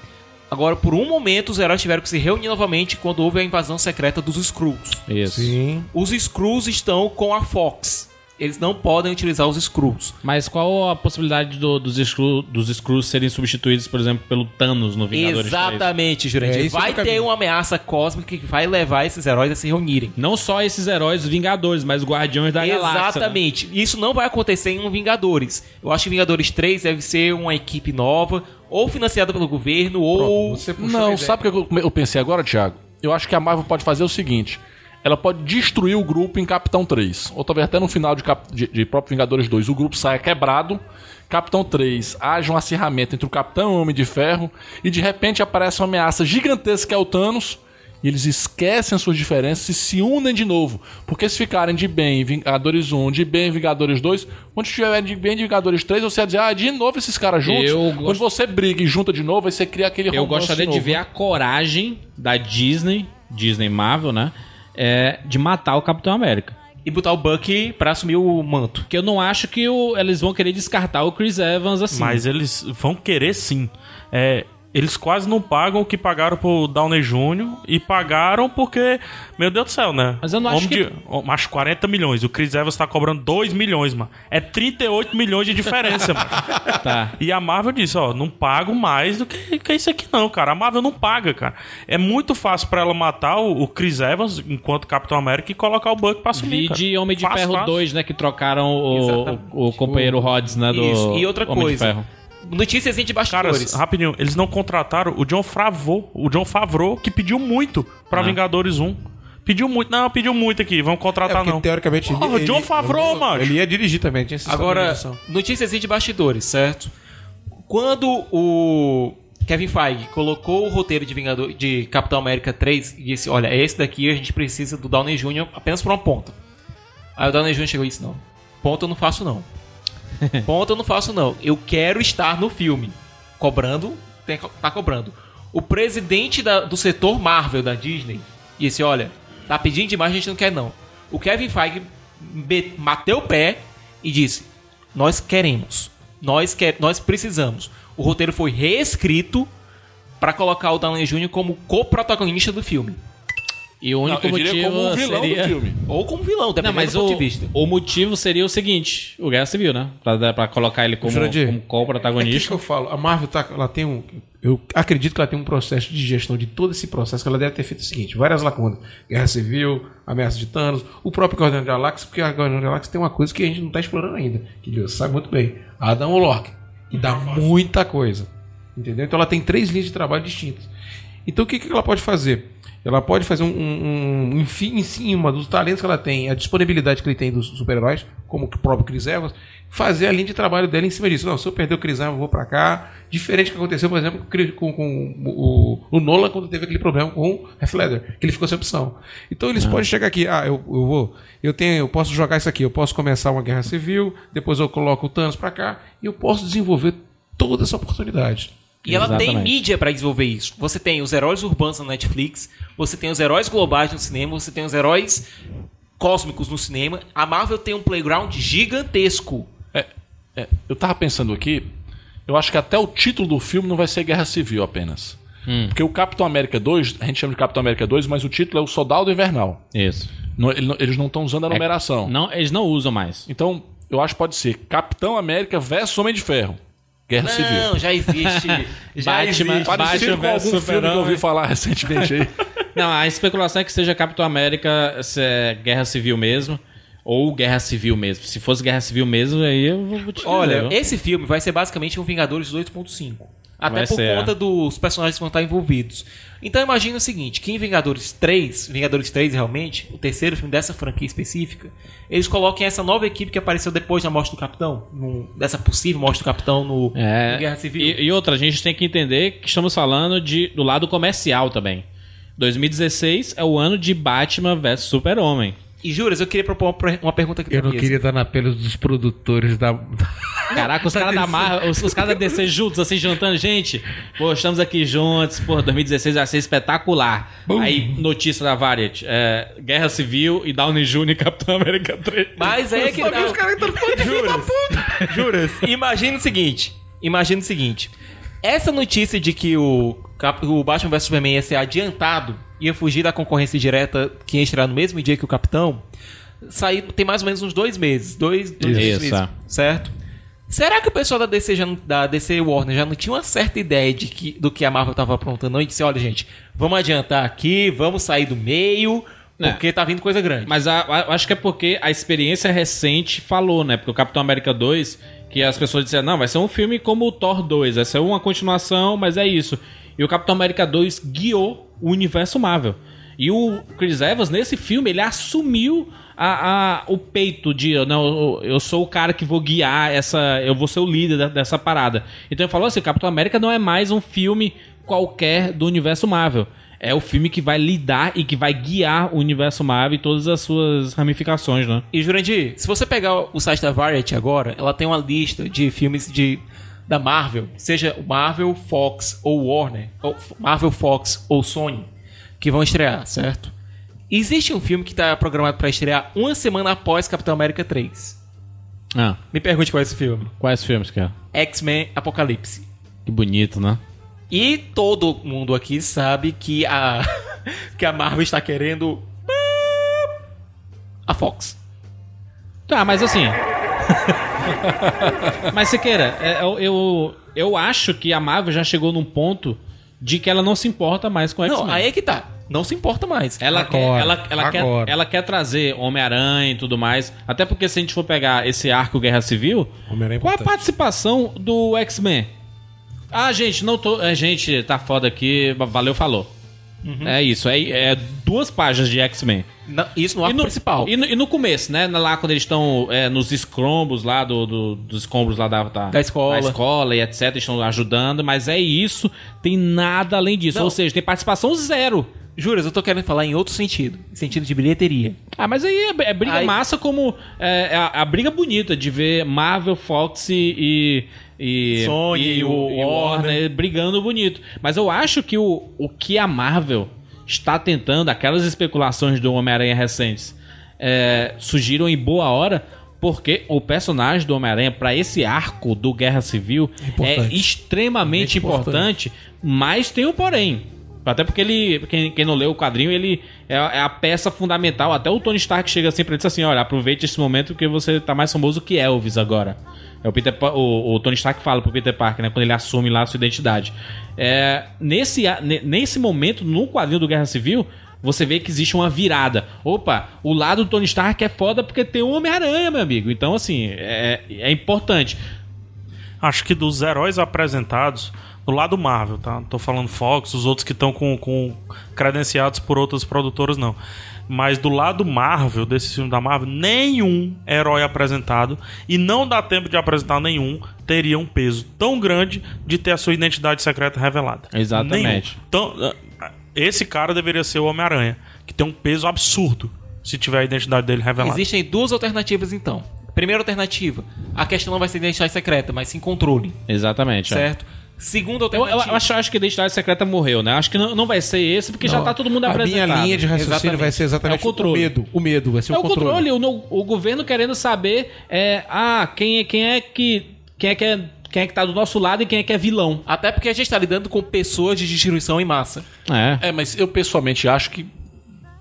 Agora, por um momento, os heróis tiveram que se reunir novamente quando houve a invasão secreta dos Skrulls. Isso. Sim. Os Skrulls estão com a Fox. Eles não podem utilizar os Skrulls. Mas qual a possibilidade do, dos, Skrull, dos Skrulls serem substituídos, por exemplo, pelo Thanos no Vingadores Exatamente, três? Jurandir. É, vai ter uma ameaça cósmica que vai levar esses heróis a se reunirem. Não só esses heróis dos Vingadores, mas os Guardiões da Exatamente. Galáxia. Exatamente. Né? Isso não vai acontecer em um Vingadores. Eu acho que Vingadores três deve ser uma equipe nova, ou financiada pelo governo, ou... Pronto, não, sabe o que eu pensei agora, Thiago? Eu acho que a Marvel pode fazer o seguinte... Ela pode destruir o grupo em Capitão três. Ou talvez até no final de, Cap... de, de próprio Vingadores dois. O grupo saia quebrado. Capitão três. Haja um acirramento entre o Capitão e o Homem de Ferro. E de repente aparece uma ameaça gigantesca que é o Thanos. E eles esquecem as suas diferenças e se unem de novo. Porque se ficarem de bem em Vingadores um, de bem em Vingadores dois, quando estiver de bem em Vingadores três, você vai dizer, ah, de novo esses caras juntos. Eu quando gost... você briga e junta de novo, aí você cria aquele romance. Eu gostaria de, de ver a coragem da Disney, Disney Marvel, né? É, de matar o Capitão América. E botar o Bucky pra assumir o manto. Que eu não acho que o, eles vão querer descartar o Chris Evans assim. Mas eles vão querer sim. É, eles quase não pagam o que pagaram pro Downey Júnior E pagaram porque... Meu Deus do céu, né? Mas eu não Homem acho que... De, acho quarenta milhões. O Chris Evans tá cobrando dois milhões, mano. É trinta e oito milhões de diferença, mano. Tá. E a Marvel disse, ó, não pago mais do que, que isso aqui não, cara. A Marvel não paga, cara. É muito fácil pra ela matar o, o Chris Evans enquanto Capitão América e colocar o Bucky pra assumir, cara. E Homem de fácil, Ferro fácil. dois, né? Que trocaram o, o companheiro Rhodes, né? Do isso. E outra Homem coisa... De Ferro. Notícias de bastidores. Caras, rapidinho, eles não contrataram o John Favreau, o John Favreau que pediu muito pra ah. Vingadores um. Pediu muito, não, pediu muito aqui, vamos contratar é porque, não. Teoricamente, oh, ele, John Favreau, ele, mano. Ele ia dirigir também, tinha Agora, notícias de bastidores, certo? Quando o Kevin Feige colocou o roteiro de Vingador, de Capitão América três e disse: "Olha, esse daqui a gente precisa do Downey Júnior apenas por uma ponta". Aí o Downey Júnior chegou e disse: "Não, ponta eu não faço não". Ponto eu não faço não, eu quero estar no filme, cobrando, tem, tá cobrando. O presidente da, do setor Marvel da Disney disse, olha, tá pedindo demais, a gente não quer não. O Kevin Feige bateu o pé e disse, nós queremos, nós, quer, nós precisamos. O roteiro foi reescrito pra colocar o Downey Júnior como co-protagonista do filme. E o único não, eu motivo como um vilão seria... do filme. Ou como vilão, dependendo não, mas do ponto o, de vista. O motivo seria o seguinte, o Guerra Civil, né? Pra, pra colocar ele como, como co-protagonista. É que, que eu falo, a Marvel tá, ela tem um... Eu acredito que ela tem um processo de gestão de todo esse processo que ela deve ter feito o seguinte, várias lacunas. Guerra Civil, ameaça de Thanos, o próprio Guardiões da Galáxia, porque a Guardiões da Galáxia tem uma coisa que a gente não tá explorando ainda, que Deus sabe muito bem. Adam Warlock, que dá muita coisa. Entendeu? Então ela tem três linhas de trabalho distintas. Então o que, que ela pode fazer? Ela pode fazer um, um, um enfim em cima dos talentos que ela tem, a disponibilidade que ele tem dos super-heróis, como o próprio Chris Evans, fazer a linha de trabalho dela em cima disso. Não, se eu perder o Chris Evans, eu vou pra cá. Diferente do que aconteceu, por exemplo, com, com, com o, o Nolan, quando teve aquele problema com o Heath Ledger, que ele ficou sem opção. Então eles ah. podem chegar aqui, ah, eu, eu vou, eu, tenho, eu posso jogar isso aqui, eu posso começar uma guerra civil, depois eu coloco o Thanos pra cá, e eu posso desenvolver toda essa oportunidade. E ela Exatamente. tem mídia para desenvolver isso. Você tem os heróis urbanos na Netflix, você tem os heróis globais no cinema, você tem os heróis cósmicos no cinema. A Marvel tem um playground gigantesco. É, é, eu tava pensando aqui, eu acho que até o título do filme não vai ser Guerra Civil apenas. Hum. Porque o Capitão América dois, a gente chama de Capitão América dois, mas o título é O Soldado Invernal. Isso. Não, eles não estão usando a numeração. É, não, eles não usam mais. Então, eu acho que pode ser Capitão América versus Homem de Ferro. Guerra não, Civil. Não, já existe. já Batman, existe. Parecido com algum filme Superman. Que eu ouvi falar recentemente aí. Não, a especulação é que seja Capitão América, se é Guerra Civil mesmo, ou Guerra Civil mesmo. Se fosse Guerra Civil mesmo, aí eu vou te Olha, dizer. Esse filme vai ser basicamente um Vingadores dois ponto cinco. Até vai por ser. Conta dos personagens que vão estar envolvidos. Então imagina o seguinte, que em Vingadores três, Vingadores três realmente, o terceiro filme dessa franquia específica, eles coloquem essa nova equipe que apareceu depois da morte do Capitão, no, dessa possível morte do Capitão no, é, no Guerra Civil. E, e outra, a gente tem que entender que estamos falando de, do lado comercial também. dois mil e dezesseis é o ano de Batman vs Super-Homem. E Juras, eu queria propor uma pergunta aqui pra Eu não mesa. queria estar na pele dos produtores da... Caraca, os caras da Marvel, os, os caras da D C juntos, assim, jantando. Gente, pô, estamos aqui juntos, pô, dois mil e dezesseis vai ser espetacular. Bum. Aí, notícia da Variety, é, Guerra Civil e Downey júnior e Capitão América três. Mas é que... Não. Os caras estão falando de filho da puta. Juras, imagina o seguinte, imagina o seguinte, essa notícia de que o, o Batman vs Superman ia ser adiantado, ia fugir da concorrência direta que ia estrear no mesmo dia que o Capitão, saiu tem mais ou menos uns dois meses, dois, dois Isso. meses, certo? Será que o pessoal da D C, já, da D C Warner já não tinha uma certa ideia de que, do que a Marvel estava aprontando? E disse, olha gente, vamos adiantar aqui, vamos sair do meio, porque é. tá vindo coisa grande. Mas a, a, acho que é porque a experiência recente falou, né? Porque o Capitão América dois, que as pessoas disseram, não, vai ser um filme como o Thor dois, vai ser uma continuação, mas é isso. E o Capitão América dois guiou o universo Marvel. E o Chris Evans, nesse filme, ele assumiu a, a, o peito de... Não, eu sou o cara que vou guiar essa... Eu vou ser o líder dessa parada. Então ele falou assim, o Capitão América não é mais um filme qualquer do universo Marvel. É o filme que vai lidar e que vai guiar o universo Marvel e todas as suas ramificações, né? E, Jurandir, se você pegar o site da Variety agora, ela tem uma lista de filmes de... da Marvel, seja Marvel, Fox ou Warner, ou Marvel, Fox ou Sony, que vão estrear, certo? Existe um filme que está programado para estrear uma semana após Capitão América três. Ah. Me pergunte qual é esse filme. Quais filmes que é? X-Men Apocalipse. Que bonito, né? E todo mundo aqui sabe que a, que a Marvel está querendo a Fox. Tá, mas assim... Mas Sequeira, eu, eu, eu acho que a Marvel já chegou num ponto de que ela não se importa mais com X-Men. Não, aí é que tá, não se importa mais. Ela, agora, quer, ela, ela, quer, ela quer trazer Homem-Aranha e tudo mais. Até porque se a gente for pegar esse arco Guerra Civil, é qual a participação do X-Men? Ah, gente, não tô. Gente, tá foda aqui. Valeu, falou. Uhum. É isso, é, é duas páginas de X-Men. Não, isso no arco e no, principal. E no, e no começo, né? Lá quando eles estão é, nos escombros lá, do, do, dos escombros lá da, da, da, escola. da escola e etcétera. Estão ajudando, mas é isso, tem nada além disso. Não. Ou seja, tem participação zero. Juras, eu tô querendo falar em outro sentido. Sentido de bilheteria. Ah, mas aí é, é briga aí... massa como... É, é a, a briga bonita de ver Marvel, Fox e... e Sony e, e o e Warner, Warner brigando bonito. Mas eu acho que o, o que a Marvel está tentando, aquelas especulações do Homem-Aranha recentes, é, surgiram em boa hora, porque o personagem do Homem-Aranha, para esse arco do Guerra Civil, importante. é extremamente é importante, importante, mas tem um porém. Até porque ele, quem, quem não leu o quadrinho, ele é, é a peça fundamental. Até o Tony Stark chega assim pra ele e diz assim, olha, aproveite esse momento que você tá mais famoso que Elvis agora. É o, Peter, o, o Tony Stark fala pro Peter Parker, né? Quando ele assume lá a sua identidade. É, nesse, nesse momento, no quadrinho do Guerra Civil, você vê que existe uma virada. Opa, o lado do Tony Stark é foda porque tem um Homem-Aranha, meu amigo. Então, assim, é, é importante. Acho que dos heróis apresentados... do lado Marvel, tá? Não tô falando Fox, os outros que estão com, com credenciados por outras produtoras, não. Mas do lado Marvel, desse filme da Marvel, nenhum herói apresentado, e não dá tempo de apresentar nenhum, teria um peso tão grande de ter a sua identidade secreta revelada. Exatamente. Então, esse cara deveria ser o Homem-Aranha, que tem um peso absurdo se tiver a identidade dele revelada. Existem duas alternativas, então. Primeira alternativa, a questão não vai ser identidade secreta, mas sim controle. Exatamente. Certo? É. Segunda alternativa. Eu, eu acho, acho que a identidade secreta morreu, né? Acho que não, não vai ser esse, porque não, já tá todo mundo apresentado. A minha linha de raciocínio exatamente. vai ser exatamente é o, o medo. O medo vai ser é o controle. É o controle. O, o governo querendo saber é, ah, quem, quem é que quem é que é, quem é que tá do nosso lado e quem é que é vilão. Até porque a gente tá lidando com pessoas de destruição em massa. É, é mas eu pessoalmente acho que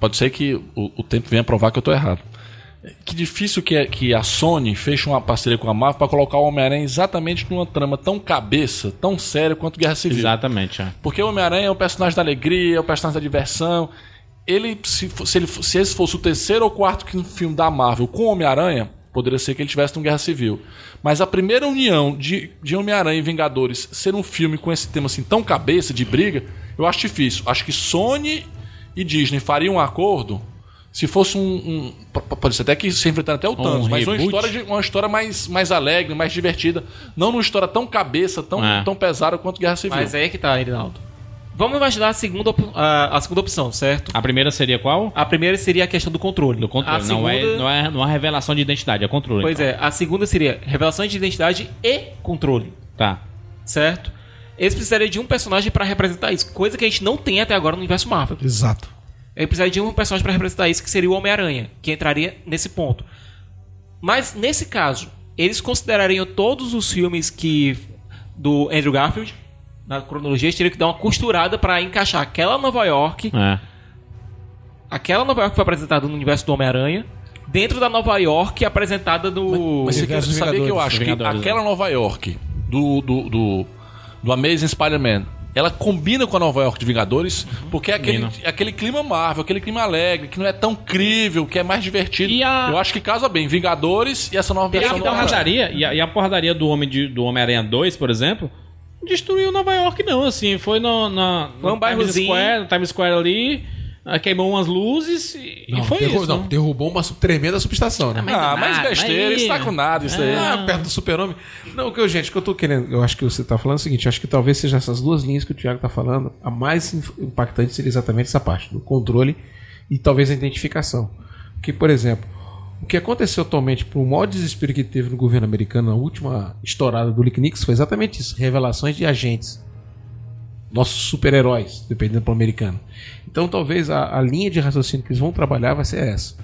pode ser que o, o tempo venha provar que eu tô errado. Que difícil que, é, que a Sony feche uma parceria com a Marvel pra colocar o Homem-Aranha exatamente numa trama tão cabeça, tão séria quanto Guerra Civil. Exatamente. É. Porque o Homem-Aranha é o personagem da alegria, é o personagem da diversão. Ele se, se, ele, se esse fosse o terceiro ou quarto filme da Marvel com o Homem-Aranha, poderia ser que ele tivesse uma Guerra Civil. Mas a primeira união de, de Homem-Aranha e Vingadores ser um filme com esse tema assim tão cabeça, de briga, eu acho difícil. Acho que Sony e Disney fariam um acordo. Se fosse um, um... Pode ser até que se enfrentando até o Thanos, um mas uma história, de, uma história mais, mais alegre, mais divertida. Não numa história tão cabeça, tão, é. tão pesada quanto Guerra Civil. Mas aí é que tá, Arinaldo. Vamos imaginar a segunda, a, a segunda opção, certo? A primeira seria qual? A primeira seria a questão do controle. Do controle. A não, segunda... é, não, é, não é revelação de identidade, é controle. Pois então. é. A segunda seria revelação de identidade e controle. Tá. Certo? Eles precisariam de um personagem pra representar isso. Coisa que a gente não tem até agora no universo Marvel. Exato. Ele precisaria de um personagem para representar isso, que seria o Homem-Aranha, que entraria nesse ponto. Mas, nesse caso, eles considerariam todos os filmes que do Andrew Garfield, na cronologia, eles teriam que dar uma costurada para encaixar aquela Nova York, é. aquela Nova York que foi apresentada no universo do Homem-Aranha, dentro da Nova York apresentada no... Mas, mas você quer saber que eu acho que aquela Nova York do, do, do, do Amazing Spider-Man, ela combina com a Nova York de Vingadores, porque é aquele, aquele clima Marvel, aquele clima alegre, que não é tão crível, que é mais divertido. A... Eu acho que casa bem Vingadores e essa nova versão. E a porradaria, e a, e a porradaria do Homem de, do Homem-Aranha dois, por exemplo, destruiu Nova York não, assim, foi no, na, foi um no Times Square, no Times Square ali, queimou umas luzes e, não, e foi derru- isso. Não, não, derrubou uma tremenda subestação, né? Ah, ah mas besteira, mas... isso tá com nada, isso ah. aí. Ah, perto do super-homem. Não, que eu, gente, que eu tô querendo, eu acho que você tá falando o seguinte, eu acho que talvez seja essas duas linhas que o Thiago tá falando, a mais impactante seria exatamente essa parte, do controle e talvez a identificação. Porque, por exemplo, o que aconteceu atualmente, pro maior desespero que teve no governo americano, na última estourada do Wikileaks, foi exatamente isso, revelações de agentes. Nossos super-heróis, dependendo do americano. Então talvez a, a linha de raciocínio que eles vão trabalhar vai ser essa.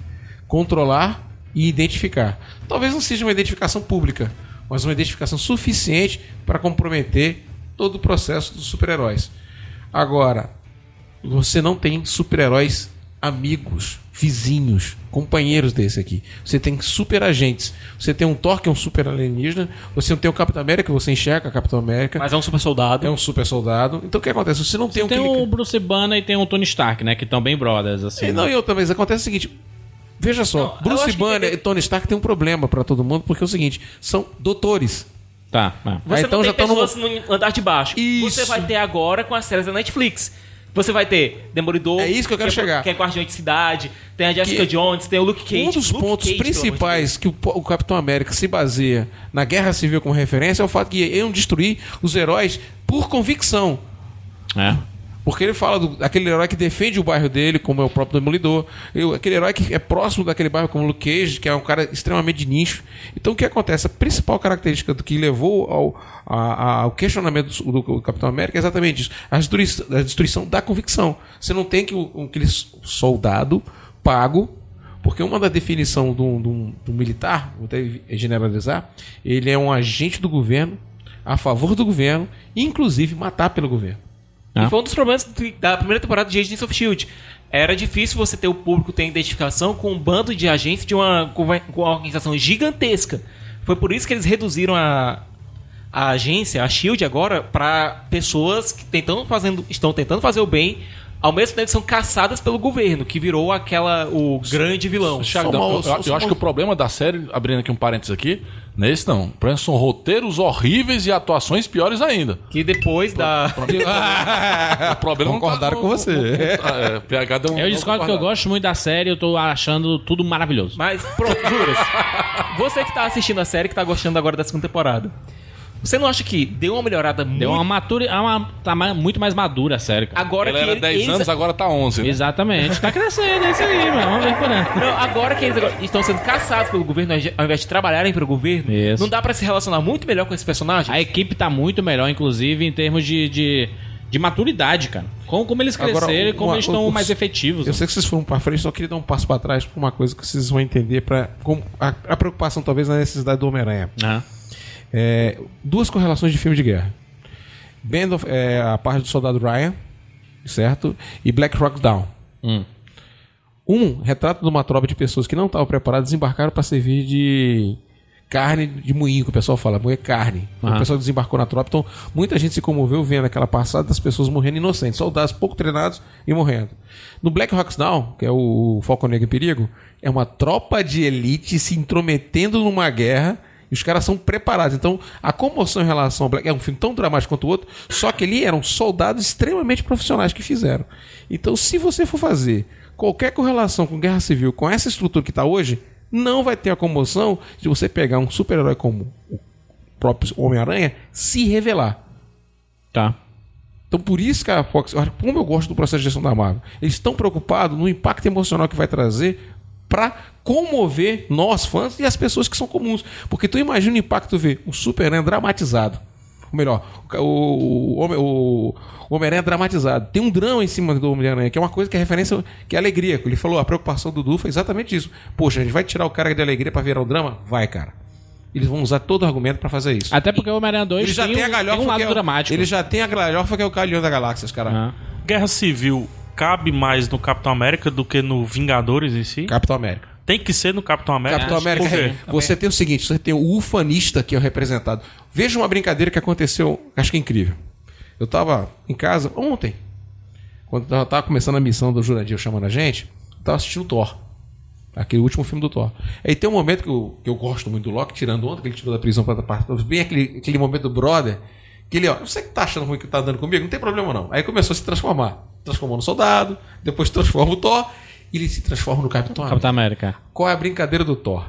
Controlar e identificar. Talvez não seja uma identificação pública, mas uma identificação suficiente para comprometer todo o processo dos super-heróis. Agora, você não tem super-heróis amigos, vizinhos, companheiros desse aqui. Você tem super agentes. Você tem um Thor, que é um super alienígena. Você não tem o Capitão América, você enxerga o Capitão América. Mas é um super soldado. É um super soldado. Então o que acontece? Você não tem o um... Tem o um Bruce Banner e tem o um Tony Stark, né? Que estão bem brothers, assim. E né? Não, e eu também. Mas acontece o seguinte. Veja só. Não, Bruce Banner que... e Tony Stark tem um problema pra todo mundo, porque é o seguinte. São doutores. Tá. É. Você então, não tem já pessoas no... no andar de baixo. Isso. Você vai ter agora com as séries da Netflix. Você vai ter Demolidor, é isso que eu quero que é, chegar. Que é Guardiões de Cidade, tem a Jessica que... Jones, tem o Luke Cage. Um dos Luke pontos Cage, principais que o, o Capitão América se baseia na Guerra Civil como referência é o fato que iam destruir os heróis por convicção. É. Porque ele fala do, daquele herói que defende o bairro dele, como é o próprio Demolidor. Eu, aquele herói que é próximo daquele bairro, como o Luke Cage, que é um cara extremamente de nicho. Então o que acontece? A principal característica do que levou ao, a, a, ao questionamento do, do Capitão América é exatamente isso. A destruição, a destruição da convicção. Você não tem que um, aquele soldado pago, porque uma da definição do, do, do militar, vou até generalizar, ele é um agente do governo, a favor do governo, inclusive matar pelo governo. Ah. E foi um dos problemas da primeira temporada de Agents of S H I E L D. Era difícil você ter o público ter identificação com um bando de agentes de uma, com uma organização gigantesca. Foi por isso que eles reduziram a, a agência, a S H I E L D agora, para pessoas que tentando fazendo, estão tentando fazer o bem ao mesmo tempo são caçadas pelo governo, que virou aquela, o grande vilão. Thiago, uma, eu, eu, eu acho uma... que o problema da série, abrindo aqui um parênteses aqui, não é esse não. São roteiros horríveis e atuações piores ainda. Que depois da... Pro... o problema concordaram tá no... com você. É, P H deu um... Eu discordo que eu gosto muito da série, eu tô achando tudo maravilhoso. Mas, pronto, juros. Você que tá assistindo a série, que tá gostando agora da segunda temporada, você não acha que deu uma melhorada muito... Deu uma matura... Uma, tá muito mais madura a série, cara. Agora ela que era dez eles... anos, agora tá onze, né? Exatamente. Tá crescendo, é isso aí, mano. Vamos ver por não, agora que eles agora estão sendo caçados pelo governo, ao invés de trabalharem pro governo, isso. Não dá pra se relacionar muito melhor com esses personagens? A equipe tá muito melhor, inclusive, em termos de... de... de maturidade, cara. Como, como eles cresceram agora, uma, e como uma, eles estão mais efetivos. Eu né? sei que vocês foram pra frente, só queria dar um passo pra trás pra uma coisa que vocês vão entender pra, como, a, a preocupação, talvez, na necessidade do Homem-Aranha. Ah. É, duas correlações de filme de guerra. Band of, é, a parte do Soldado Ryan, certo? E Black Hawk Down. Hum. Um, retrato de uma tropa de pessoas que não estavam preparadas, desembarcaram pra servir de... carne de moinho, que o pessoal fala, moer carne. Uhum. O pessoal desembarcou na tropa, então muita gente se comoveu vendo aquela passada das pessoas morrendo inocentes, soldados pouco treinados e morrendo. No Black Hawk Down, que é o Falcão Negro em Perigo, é uma tropa de elite se intrometendo numa guerra e os caras são preparados. Então a comoção em relação ao Black... é um filme tão dramático quanto o outro, só que ali eram soldados extremamente profissionais que fizeram. Então se você for fazer qualquer correlação com Guerra Civil, com essa estrutura que está hoje... não vai ter a comoção de você pegar um super-herói como o próprio Homem-Aranha se revelar. Tá. Então por isso que a Fox... como eu gosto do processo de gestão da Marvel. Eles estão preocupados no impacto emocional que vai trazer para comover nós, fãs, e as pessoas que são comuns. Porque tu imagina o impacto ver o Super-Aranha dramatizado. Ou melhor, o, o, o, o Homem-Aranha dramatizado. Tem um drama em cima do Homem-Aranha, que é uma coisa que é referência, que é alegria. Ele falou, a preocupação do Dudu foi exatamente isso. Poxa, a gente vai tirar o cara de alegria pra virar um drama? Vai, cara. Eles vão usar todo o argumento pra fazer isso. Até porque o Homem-Aranha dois ele já tem, tem, a galhofa, tem um lado que é, dramático. Ele já tem a galhofa que é o Guardiões da Galáxia, cara. Ah. Guerra Civil cabe mais no Capitão América do que no Vingadores em si? Capitão América. Tem que ser no Capitão América. Capitão América. É, você tem o seguinte, você tem o ufanista que é o representado. Veja uma brincadeira que aconteceu, acho que é incrível. Eu estava em casa ontem, quando eu estava começando a missão do Jurandir chamando a gente, eu estava assistindo o Thor, aquele último filme do Thor. Aí tem um momento que eu, que eu gosto muito do Loki, tirando ontem que ele tirou da prisão para outra parte, bem aquele, aquele momento do brother, que ele, ó, você que tá achando ruim que tá andando comigo, não tem problema não. Aí começou a se transformar. Transformou no soldado, depois transforma o Thor, ele se transforma no Capitão América. América. Qual é a brincadeira do Thor?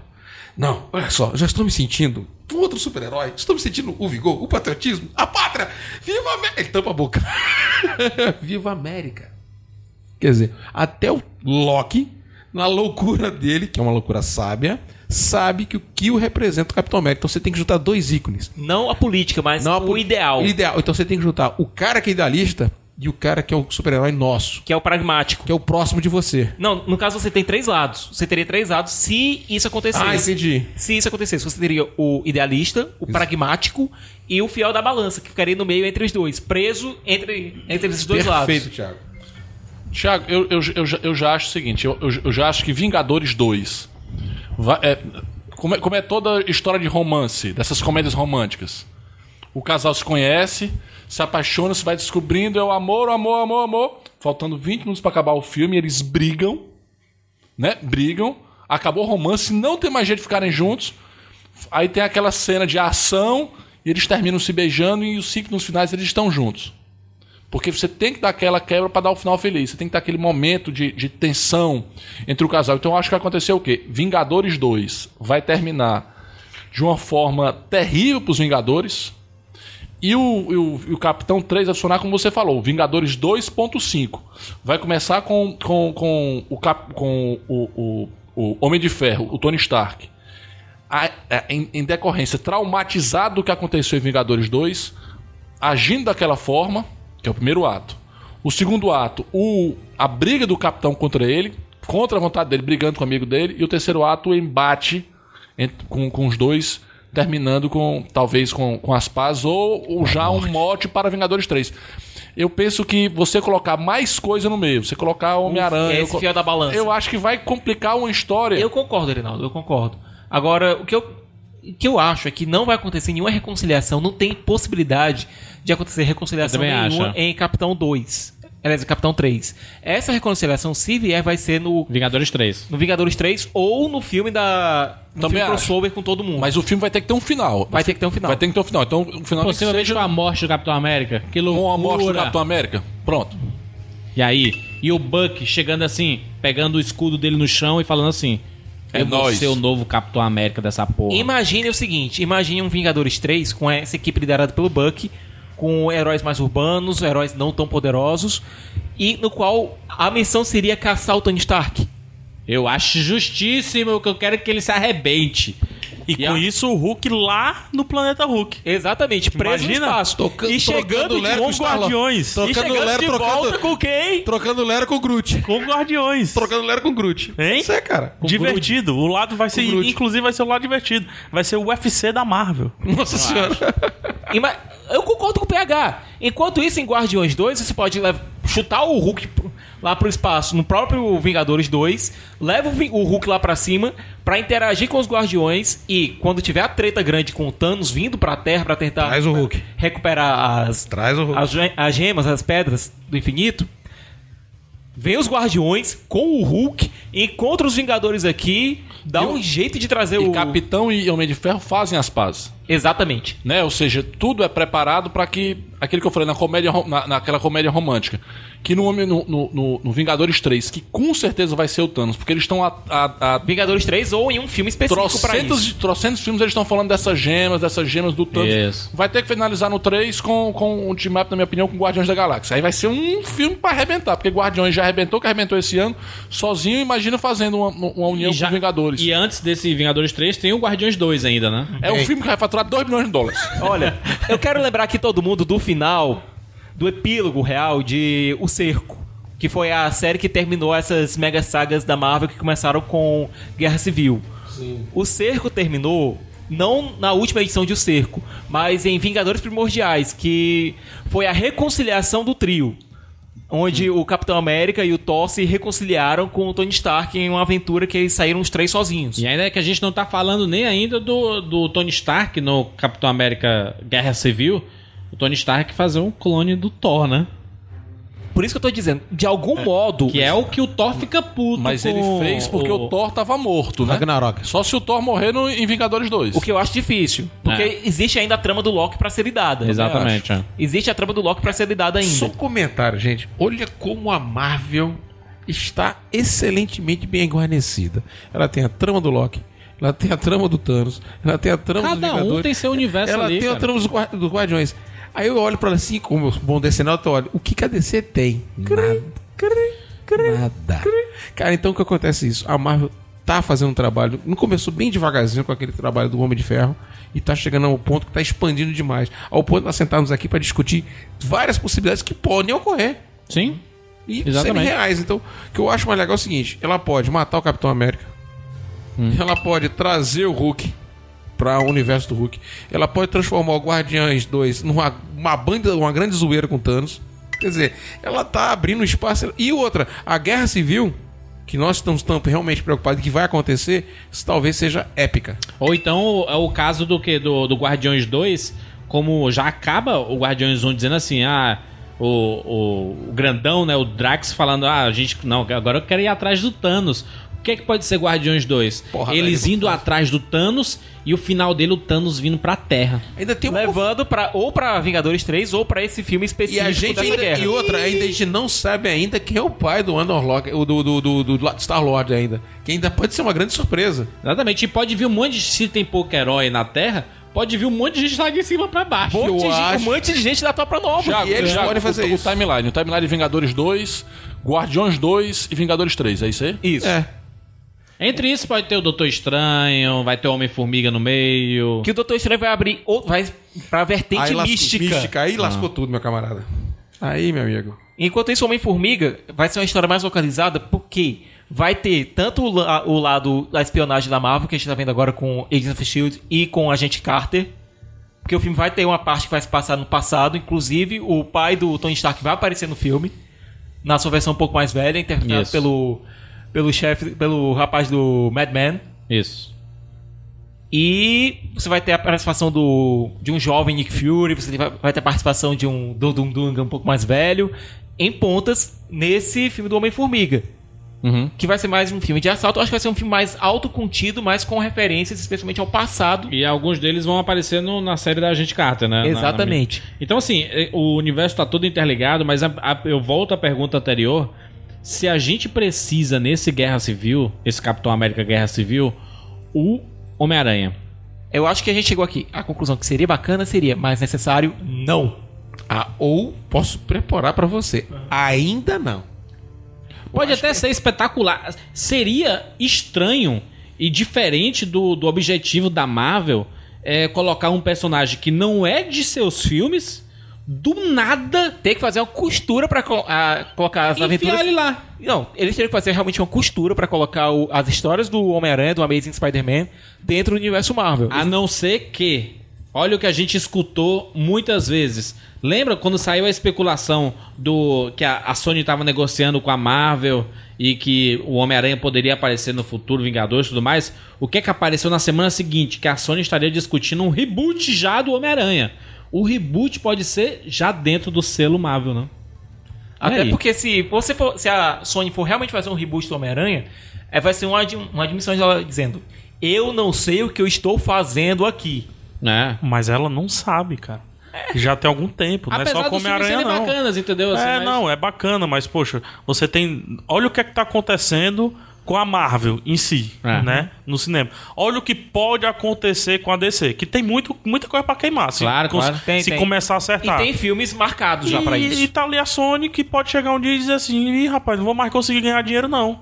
Não, olha só, já estou me sentindo um outro super-herói. Estou me sentindo o vigor, o patriotismo, a pátria. Viva a América! Ele tampa a boca. Viva a América. Quer dizer, até o Loki, na loucura dele, que é uma loucura sábia, sabe que o que o representa o Capitão América. Então você tem que juntar dois ícones. Não a política, mas Não o po- ideal. O ideal. Então você tem que juntar o cara que é idealista... e o cara que é o super-herói nosso. Que é o pragmático. Que é o próximo de você. Não, no caso você tem três lados. Você teria três lados se isso acontecesse. Ah, entendi. Se isso acontecesse, você teria o idealista, o isso. pragmático e o fiel da balança, que ficaria no meio entre os dois. Preso entre, entre esses dois Perfeito, lados. Perfeito, Thiago. Thiago, eu, eu, eu, já, eu já acho o seguinte. Eu, eu, eu já acho que Vingadores dois... Vai, é, como, é, como é toda história de romance, dessas comédias românticas. O casal se conhece... se apaixona, se vai descobrindo, é o amor, amor, amor, amor. Faltando vinte minutos pra acabar o filme, eles brigam, né? Brigam, acabou o romance, não tem mais jeito de ficarem juntos. Aí tem aquela cena de ação, e eles terminam se beijando, e os ciclos finais eles estão juntos. Porque você tem que dar aquela quebra pra dar o final feliz, você tem que dar aquele momento de, de tensão entre o casal. Então eu acho que aconteceu o quê? Vingadores dois vai terminar de uma forma terrível pros Vingadores. E o, o, o Capitão três vai funcionar como você falou, Vingadores dois ponto cinco. Vai começar com, com, com, o, Cap, com o, o, o Homem de Ferro, o Tony Stark. A, a, em, em decorrência, traumatizado do que aconteceu em Vingadores dois, agindo daquela forma, que é o primeiro ato. O segundo ato, o, a briga do Capitão contra ele, contra a vontade dele, brigando com o amigo dele. E o terceiro ato, o embate entre, com, com os dois... terminando com, talvez, com, com as pazes ou, ou já um mote para Vingadores três. Eu penso que você colocar mais coisa no meio, você colocar Homem-Aranha... Esse fiel da balança. Eu acho que vai complicar uma história. Eu concordo, Arinaldo, eu concordo. Agora, o que eu, o que eu acho é que não vai acontecer nenhuma reconciliação, não tem possibilidade de acontecer reconciliação nenhuma acha. Em Capitão dois. Aliás, o Capitão três. Essa reconciliação, se vier, vai ser no... Vingadores três. No Vingadores três ou no filme da... No filme crossover com todo mundo. Mas o filme vai ter que ter um final. Vai ter que ter um final. Vai ter que ter um final. Então, o final... Possivelmente com a morte do Capitão América. Que loucura. Com a morte do Capitão América. Pronto. E aí? E o Bucky chegando assim, pegando o escudo dele no chão e falando assim... É eu nóis. Vou ser o novo Capitão América dessa porra. Imagine o seguinte. Imagine um Vingadores três com essa equipe liderada pelo Bucky... com heróis mais urbanos, heróis não tão poderosos, e no qual a missão seria caçar o Tony Stark. Eu acho justíssimo, que eu quero que ele se arrebente. E, e com a... isso o Hulk lá no planeta Hulk. Exatamente, preso no espaço. Toca... E chegando de com Guardiões. E chegando Lero, de trocando... volta com quem? Trocando Lero com Groot. Com Guardiões. Trocando Lero com Groot. Hein? Isso é, cara. Com divertido. Groot. O lado vai ser... Inclusive vai ser o lado divertido. Vai ser o U F C da Marvel. Nossa eu senhora. Ima... Eu concordo com o P H. Enquanto isso, em Guardiões dois, você pode levar... chutar o Hulk... lá pro espaço, no próprio Vingadores dois, leva o Hulk lá pra cima pra interagir com os Guardiões e quando tiver a treta grande com o Thanos vindo pra Terra pra tentar Traz o Hulk. recuperar as, Traz o Hulk. as, as gemas, as pedras do infinito, vem os Guardiões com o Hulk, encontra os Vingadores aqui, dá e um o... jeito de trazer e o... Capitão e Homem de Ferro fazem as pazes. Exatamente. Né? Ou seja, tudo é preparado pra que... Aquilo que eu falei na comédia, na, naquela comédia romântica. Que no, no, no, no Vingadores três, que com certeza vai ser o Thanos, porque eles estão a, a, a... Vingadores três ou em um filme específico trocentos, pra isso. Trocentos filmes eles estão falando dessas gemas, dessas gemas do Thanos. Yes. Vai ter que finalizar no três com, com um team-up, na minha opinião, com Guardiões da Galáxia. Aí vai ser um filme pra arrebentar, porque Guardiões já arrebentou, que arrebentou esse ano, sozinho, imagina fazendo uma, uma união já, com Vingadores. E antes desse Vingadores três tem o Guardiões dois ainda, né? É um filme que vai faturar dois milhões de dólares. Olha, eu quero lembrar aqui todo mundo do final... do epílogo real de O Cerco, que foi a série que terminou essas mega sagas da Marvel que começaram com Guerra Civil. Sim. O Cerco terminou não na última edição de O Cerco, mas em Vingadores Primordiais, que foi a reconciliação do trio, onde hum. o Capitão América e o Thor se reconciliaram com o Tony Stark em uma aventura que eles saíram os três sozinhos. E ainda é que a gente não tá falando nem ainda do, do Tony Stark no Capitão América Guerra Civil, o Tony Stark fazer um clone do Thor, né? Por isso que eu tô dizendo, de algum é, modo... Que é o que o Thor fica puto. Mas com... ele fez porque o... o Thor tava morto, né? Ragnarok. Só se o Thor morrer no, em Vingadores dois. O que eu acho difícil. Porque é. existe ainda a trama do Loki pra ser lidada. Exatamente. É. Existe a trama do Loki pra ser lidada ainda. Só um comentário, gente. Olha como a Marvel está excelentemente bem guarnecida. Ela tem a trama do Loki. Ela tem a trama do Thanos. Ela tem a trama Cada dos Vingadores. Cada um tem seu universo ela ali, Ela tem cara. a trama dos, Guardi- dos Guardiões. Aí eu olho pra ela assim, como bom decenal, eu olho, o que, que a D C tem? Nada. Nada. Cara, então o que acontece é isso? A Marvel tá fazendo um trabalho, não começou bem devagarzinho com aquele trabalho do Homem de Ferro, e tá chegando ao ponto que tá expandindo demais. Ao ponto de nós sentarmos aqui pra discutir várias possibilidades que podem ocorrer. Sim. E serem reais. Então, o que eu acho mais legal é o seguinte, ela pode matar o Capitão América, hum. ela pode trazer o Hulk... para o universo do Hulk. Ela pode transformar o Guardiões dois numa uma banda, uma grande zoeira com Thanos. Quer dizer, ela tá abrindo espaço. E outra, a Guerra Civil, que nós estamos tão realmente preocupados que vai acontecer, talvez seja épica. Ou então é o caso do que do, do Guardiões dois, como já acaba o Guardiões um dizendo assim: "Ah, o, o, o grandão, né, o Drax falando: "Ah, a gente não, agora eu quero ir atrás do Thanos". O que é que pode ser Guardiões dois? Porra, Eles velho, indo porra. atrás do Thanos e o final dele, o Thanos vindo pra Terra. Ainda tem um Levando conf... pra, ou pra Vingadores três ou pra esse filme específico e a gente dessa ainda, guerra. E outra, ainda a gente não sabe ainda quem é o pai do Underlock, do, do, do, do, do Star-Lord ainda. Que ainda pode ser uma grande surpresa. Exatamente. E pode vir um monte de... Se tem pouco herói na Terra... Pode vir um monte de gente lá de cima pra baixo. Um monte, de, acho... um monte de gente da tropa nova. Já, e eles já podem fazer o, isso. O timeline. O timeline de Vingadores dois, Guardiões dois e Vingadores três. É isso aí? Isso. É. Entre isso pode ter o Doutor Estranho, vai ter o Homem-Formiga no meio. Que o Doutor Estranho vai abrir... Outro, vai pra vertente aí mística. mística. Aí ah. lascou tudo, meu camarada. Aí, meu amigo. Enquanto isso, o Homem-Formiga vai ser uma história mais localizada porque... vai ter tanto o, la- o lado da espionagem da Marvel, que a gente tá vendo agora com Agents of S H I E L D e com Agente Carter, porque o filme vai ter uma parte que vai se passar no passado, inclusive o pai do Tony Stark vai aparecer no filme, na sua versão um pouco mais velha, interpretado Isso. pelo pelo chefe, pelo rapaz do Mad Men. Isso. E você vai ter a participação do, de um jovem Nick Fury, você vai ter a participação de um Dum Dum Dum um pouco mais velho, em pontas nesse filme do Homem-Formiga. Uhum. Que vai ser mais um filme de assalto. Acho que vai ser um filme mais autocontido, mas com referências, especialmente ao passado. E alguns deles vão aparecer no, na série da Agente Carter, né? Exatamente. Na, na... Então, assim, o universo está todo interligado, mas a, a, eu volto à pergunta anterior. Se a gente precisa, nesse Guerra Civil, esse Capitão América Guerra Civil, o Homem-Aranha. Eu acho que a gente chegou aqui. A conclusão que seria bacana seria, mas necessário, não. Ah, ou posso preparar pra você. Ainda não. Pode até que... ser espetacular. Seria estranho e diferente do, do objetivo da Marvel é, colocar um personagem que não é de seus filmes, do nada... Ter que fazer uma costura pra co- a, colocar as aventuras... Enfiar ele lá. Não, eles teriam que fazer realmente uma costura pra colocar o, as histórias do Homem-Aranha, do Amazing Spider-Man, dentro do universo Marvel. A não ser que... Olha o que a gente escutou muitas vezes. Lembra quando saiu a especulação do que a, a Sony estava negociando com a Marvel e que o Homem-Aranha poderia aparecer no futuro, Vingadores e tudo mais? O que é que apareceu na semana seguinte? Que a Sony estaria discutindo um reboot já do Homem-Aranha. O reboot pode ser já dentro do selo Marvel, né? Até aí. Porque se, você for, se a Sony for realmente fazer um reboot do Homem-Aranha, é, vai ser uma, uma admissão dela dizendo: eu não sei o que eu estou fazendo aqui. É. Mas ela não sabe, cara. É. Já tem algum tempo, não é só com Homem-Aranha, não. Bacanas, entendeu? Assim, é, mas... não, é bacana, mas poxa, você tem... Olha o que é que tá acontecendo com a Marvel em si, é. Né? No cinema. Olha o que pode acontecer com a D C, que tem muito, muita coisa pra queimar. Se, claro, cons... claro. Tem, se tem. Começar a acertar. E tem filmes marcados e, já pra isso. E tá ali a Sony que pode chegar um dia e dizer assim: ih, rapaz, não vou mais conseguir ganhar dinheiro, não.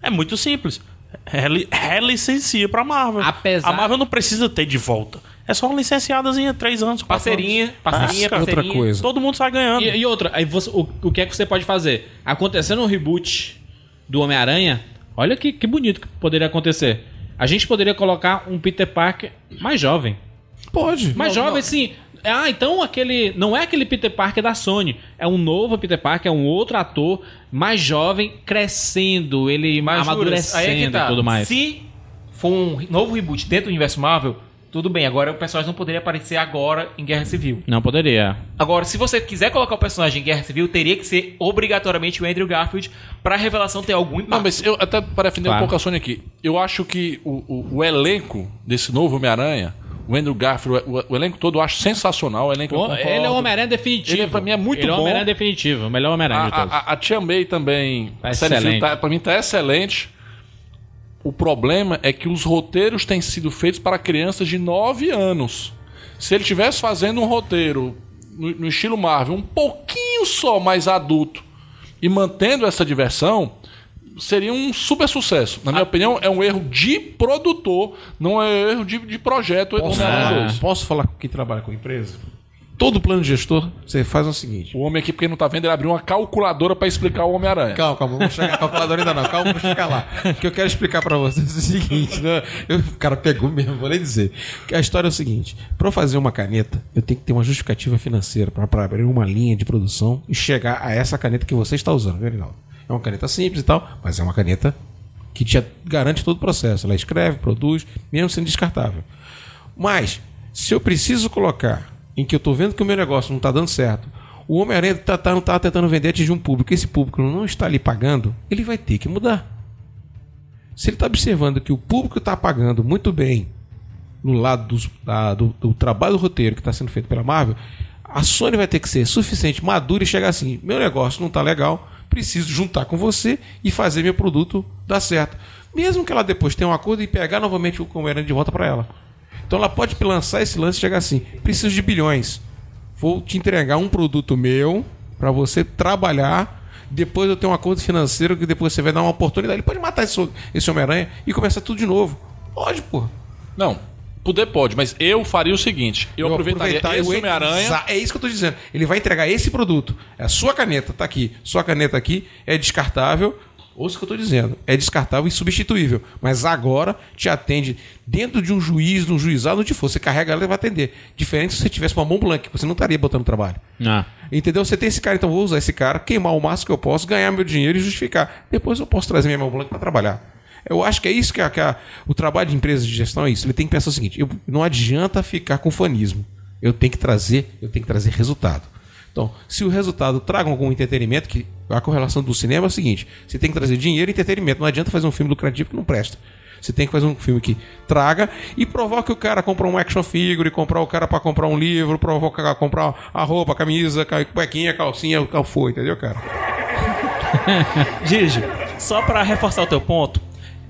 É muito simples. Relicencia pra Marvel. Apesar... A Marvel não precisa ter de volta. É só uma licenciadazinha, três anos, parceirinha, anos. Parceirinha, ah, parceirinha, outra coisa. Todo mundo sai ganhando. E, e outra, aí você, o, o que é que você pode fazer? Acontecendo um reboot do Homem-Aranha, olha que, que bonito que poderia acontecer. A gente poderia colocar um Peter Parker mais jovem. Pode. Mais não, jovem, não. Sim. Ah, então aquele... Não é aquele Peter Parker da Sony. É um novo Peter Parker, é um outro ator, mais jovem, crescendo, ele mais amadurecendo aí é que tá. E tudo mais. Se for um novo reboot dentro do universo Marvel... Tudo bem, agora o personagem não poderia aparecer agora em Guerra Civil. Não poderia. Agora, se você quiser colocar o personagem em Guerra Civil, teria que ser obrigatoriamente o Andrew Garfield pra revelação ter algum impacto. Não, mas eu até para defender claro. Um pouco a Sony aqui. Eu acho que o, o, o elenco desse novo Homem-Aranha, o Andrew Garfield, o, o elenco todo eu acho sensacional. O elenco o, ele é o Homem-Aranha definitivo. Ele pra mim é muito ele bom. Ele é o Homem-Aranha definitivo, o melhor Homem-Aranha a, de todos. A, a, a Tia May também, tá a excelente. Tá, pra mim tá excelente. O problema é que os roteiros têm sido feitos para crianças de nove anos. Se ele estivesse fazendo um roteiro no, no estilo Marvel, um pouquinho só mais adulto, e mantendo essa diversão, seria um super sucesso. Na minha ah, opinião, é um erro de produtor, não é um erro de, de projeto. Posso, ah, posso falar com quem trabalha com a empresa? Todo plano de gestor, você faz o seguinte. O homem aqui, porque não tá vendo, ele abriu uma calculadora pra explicar o Homem-Aranha. Calma, calma. Vamos chegar a calculadora ainda não. Calma, vamos chegar lá. O que eu quero explicar pra vocês é o seguinte. Né? Eu, o cara pegou mesmo, vou nem dizer. A história é o seguinte. Pra eu fazer uma caneta, eu tenho que ter uma justificativa financeira pra, pra abrir uma linha de produção e chegar a essa caneta que você está usando. Viu, Arinaldo? É uma caneta simples e tal, mas é uma caneta que te garante todo o processo. Ela escreve, produz, mesmo sendo descartável. Mas, se eu preciso colocar... em que eu tô vendo que o meu negócio não está dando certo, o Homem-Aranha tá, tá, não tá tentando vender, atingir um público, esse público não está ali pagando, ele vai ter que mudar. Se ele está observando que o público está pagando muito bem no lado dos, da, do, do trabalho do roteiro que está sendo feito pela Marvel, a Sony vai ter que ser suficiente madura e chegar assim: meu negócio não está legal, preciso juntar com você e fazer meu produto dar certo, mesmo que ela depois tenha um acordo e pegar novamente o Homem-Aranha de volta para ela. Então ela pode lançar esse lance e chegar assim: preciso de bilhões, vou te entregar um produto meu para você trabalhar, depois eu tenho um acordo financeiro que depois você vai dar uma oportunidade. Ele pode matar esse, esse Homem-Aranha e começar tudo de novo. Pode, pô. Não, poder pode, mas eu faria o seguinte, eu, eu aproveitaria aproveitar esse eu Homem-Aranha... Exa- é isso que eu tô dizendo, ele vai entregar esse produto, é a sua caneta, tá aqui, sua caneta aqui é descartável... Ouça o que eu estou dizendo. É descartável e substituível. Mas agora te atende dentro de um juiz, de um juizado, onde for. Você carrega ela e vai atender. Diferente se você tivesse uma mão blanca, você não estaria botando trabalho. Ah. Entendeu? Você tem esse cara, então vou usar esse cara, queimar o máximo que eu posso, ganhar meu dinheiro e justificar. Depois eu posso trazer minha mão blanca para trabalhar. Eu acho que é isso que, a, que a, o trabalho de empresa de gestão é isso. Ele tem que pensar o seguinte: eu, não adianta ficar com fanismo. Eu tenho que trazer, eu tenho que trazer resultado. Então, se o resultado traga algum entretenimento, que a correlação do cinema é o seguinte: você tem que trazer dinheiro e entretenimento. Não adianta fazer um filme lucrativo que não presta. Você tem que fazer um filme que traga e provoque o cara a comprar um action figure, comprar o cara para comprar um livro, provocar a comprar a roupa, a camisa, a cuequinha, a calcinha, o que for, entendeu, cara? Gigi, só para reforçar o teu ponto,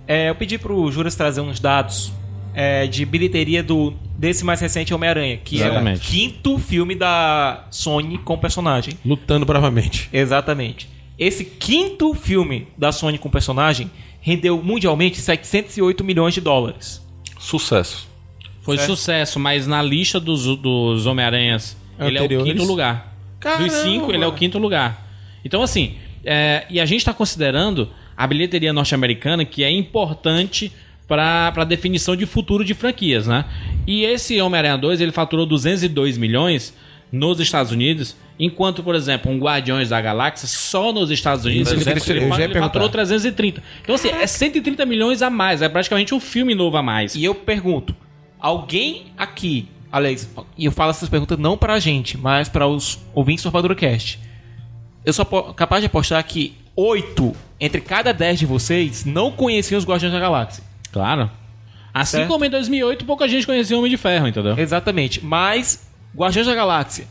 é, eu pedi pro Juras trazer uns dados é, de bilheteria do, desse mais recente Homem-Aranha, que exatamente. É o quinto filme da Sony com personagem. Lutando bravamente. Exatamente. Esse quinto filme da Sony com personagem rendeu mundialmente setecentos e oito milhões de dólares. Sucesso. Foi certo? Sucesso, mas na lista dos, dos Homem-Aranhas, ele é o quinto lugar. Caramba. Dos cinco, ele é o quinto lugar. Então, assim, é, e a gente está considerando a bilheteria norte-americana, que é importante para a definição de futuro de franquias, né? E esse Homem-Aranha dois, ele faturou duzentos e dois milhões nos Estados Unidos, enquanto, por exemplo, um Guardiões da Galáxia, só nos Estados Unidos, ele faturou trezentos e trinta. Então, assim, é cento e trinta milhões a mais. É praticamente um filme novo a mais. E eu pergunto, alguém aqui, Alex, e eu falo essas perguntas não pra gente, mas para os ouvintes do Rapadura Cast, eu sou capaz de apostar que oito entre cada dez de vocês não conheciam os Guardiões da Galáxia. Claro. Assim certo? Como em dois mil e oito, pouca gente conhecia o Homem de Ferro, entendeu? Exatamente. Mas Guardiões da Galáxia,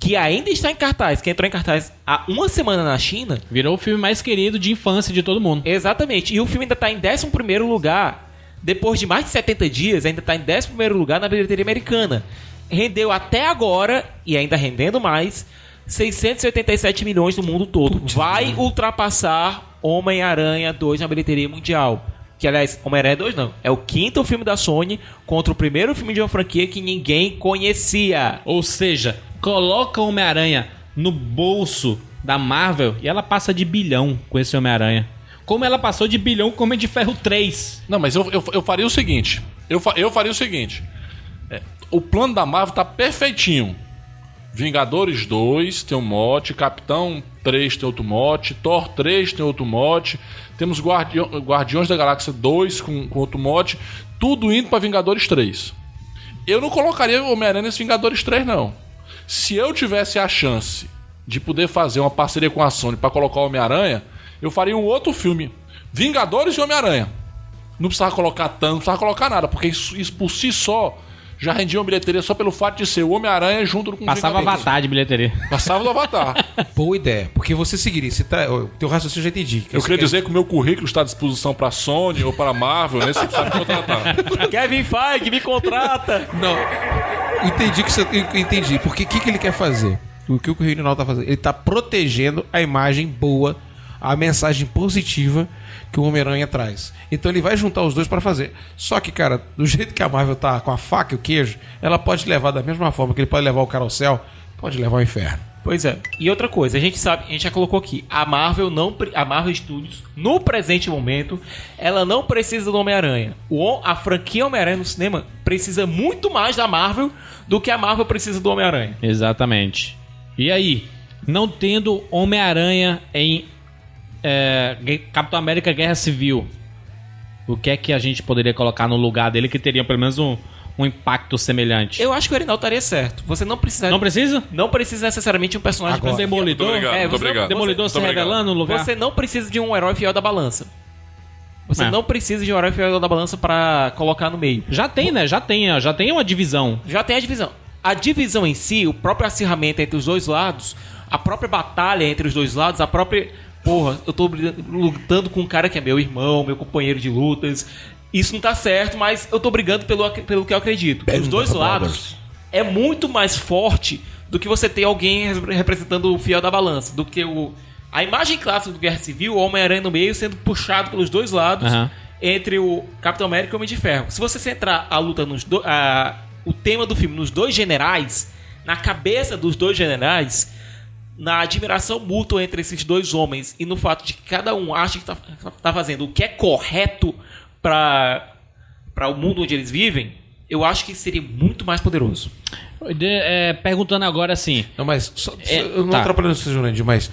que ainda está em cartaz, que entrou em cartaz há uma semana na China, virou o filme mais querido de infância de todo mundo. Exatamente. E o filme ainda está em décimo primeiro lugar. Depois de mais de setenta dias, ainda está em décimo primeiro lugar na bilheteria americana. Rendeu até agora, e ainda rendendo mais, seiscentos e oitenta e sete milhões no mundo todo. Putz, vai mano. Ultrapassar Homem-Aranha dois na bilheteria mundial. Que, aliás, Homem-Aranha dois não. É o quinto filme da Sony contra o primeiro filme de uma franquia que ninguém conhecia. Ou seja, coloca Homem-Aranha no bolso da Marvel e ela passa de bilhão com esse Homem-Aranha. Como ela passou de bilhão com o Homem de Ferro três. Não, mas eu, eu, eu faria o seguinte. Eu, fa, eu faria o seguinte. É, o plano da Marvel tá perfeitinho. Vingadores dois tem um mote, Capitão três tem outro mote, Thor três tem outro mote, temos Guardi- Guardiões da Galáxia dois com, com outro mote, tudo indo para Vingadores três. Eu não colocaria Homem-Aranha nesse Vingadores três, não. Se eu tivesse a chance de poder fazer uma parceria com a Sony para colocar Homem-Aranha, eu faria um outro filme, Vingadores e Homem-Aranha. Não precisava colocar tanto, não precisava colocar nada, porque isso, isso por si só já rendia uma bilheteria só pelo fato de ser o Homem-Aranha junto com o Passava o Avatar de bilheteria. Passava do Avatar. Boa ideia. Porque você seguiria. Você tra... O teu raciocínio já entendi. Que eu queria quer... dizer que o meu currículo está à disposição para a Sony ou para a Marvel, né? Você precisa me contratar. Kevin Feige, me contrata. Não. Entendi que você... Entendi. Porque o que, que ele quer fazer? O que o Reginaldo está fazendo? Ele está protegendo a imagem boa, a mensagem positiva que o Homem-Aranha traz. Então ele vai juntar os dois para fazer. Só que, cara, do jeito que a Marvel tá com a faca e o queijo, ela pode levar da mesma forma que ele pode levar o cara ao céu, pode levar ao inferno. Pois é. E outra coisa, a gente sabe, a gente já colocou aqui, a Marvel não, a Marvel Studios, no presente momento, ela não precisa do Homem-Aranha. O, a franquia Homem-Aranha no cinema precisa muito mais da Marvel do que a Marvel precisa do Homem-Aranha. Exatamente. E aí, não tendo Homem-Aranha em É, Capitão América Guerra Civil, o que é que a gente poderia colocar no lugar dele que teria pelo menos um, um impacto semelhante? Eu acho que o Arinaldo estaria certo. Você não precisa. Não precisa? Não precisa necessariamente de um personagem agora. Demolidor. Muito obrigado, é, muito obrigado. Não, Demolidor muito se obrigado. Revelando no lugar. Você não precisa de um herói fiel da balança. Você é. não precisa de um herói fiel da balança pra colocar no meio. Já tem, né? Já tem, já tem uma divisão. Já tem a divisão. A divisão em si, o próprio acirramento entre os dois lados, a própria batalha entre os dois lados, a própria. Porra, eu tô lutando com um cara que é meu irmão, meu companheiro de lutas. Isso não tá certo, mas eu tô brigando pelo, pelo que eu acredito. Os dois lados é muito mais forte do que você ter alguém representando o fiel da balança. Do que o, a imagem clássica do Guerra Civil, o Homem-Aranha no meio sendo puxado pelos dois lados, uhum, entre o Capitão América e o Homem de Ferro. Se você centrar a luta nos do, a, o tema do filme nos dois generais, na cabeça dos dois generais, na admiração mútua entre esses dois homens e no fato de que cada um acha que está tá fazendo o que é correto para o mundo onde eles vivem, eu acho que seria muito mais poderoso. É, perguntando agora assim... Não, mas... Só, é, eu não tá. atrapalhando isso, Jurandir, mas...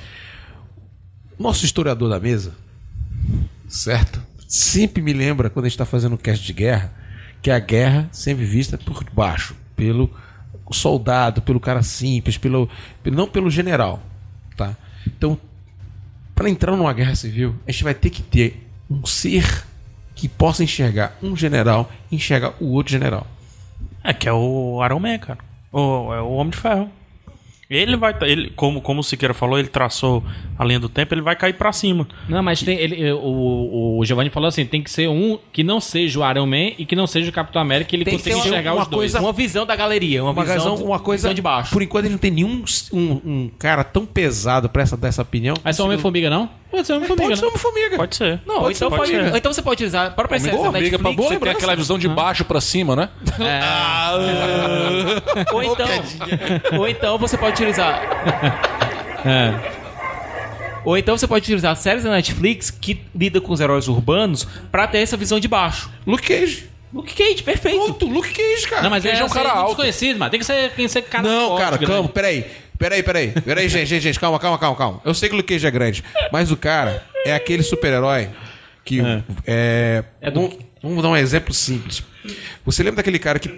Nosso historiador da mesa, certo? Sempre me lembra, quando a gente está fazendo um cast de guerra, que a guerra sempre vista por baixo, pelo... soldado, pelo cara simples, pelo, não pelo general, tá? Então, para entrar numa guerra civil, a gente vai ter que ter um ser que possa enxergar um general e enxergar o outro general. É que é o Iron Man, cara. O, é o Homem de Ferro. Ele vai, ele, como, como o Siqueira falou, ele traçou a linha do tempo, ele vai cair pra cima. Não, mas tem, ele, o, o Giovanni falou assim: tem que ser um que não seja o Iron Man e que não seja o Capitão América, ele consiga enxergar os dois. Uma visão da galeria, uma, uma visão, visão, uma coisa visão de baixo. Por enquanto ele não tem nenhum um, um cara tão pesado pra essa, dessa opinião. Aí só Homem-Formiga, não? Pode ser Homem-Formiga. Pode ser Homem-Formiga. Pode ser. Não, pode então, ser, pode ser. Então você pode utilizar a própria série da Netflix. Pra boa, você tem aquela visão de baixo pra cima, né? É. Ah, uh... ou, então, ou então você pode utilizar. É. Ou então você pode utilizar séries da Netflix que lidam com os heróis urbanos pra ter essa visão de baixo. Luke Cage. Luke Cage, perfeito. Pronto, Luke Cage, cara. Não, mas Cage é um cara alto. Desconhecido, mano. Tem que ser, tem que ser cara Não, forte, cara, calma, peraí. Peraí, peraí, peraí, gente, gente, gente, calma, calma, calma, calma. Eu sei que o Luke Cage é grande, mas o cara é aquele super-herói que é... é, é do... vamos, vamos dar um exemplo simples. Você lembra daquele cara que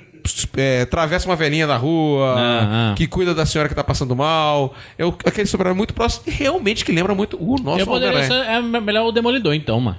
é, atravessa uma velhinha na rua, ah, ah. que cuida da senhora que tá passando mal? É o, aquele super-herói muito próximo, realmente que lembra muito o nosso Homem-Aranha. É melhor o Demolidor, então, mano.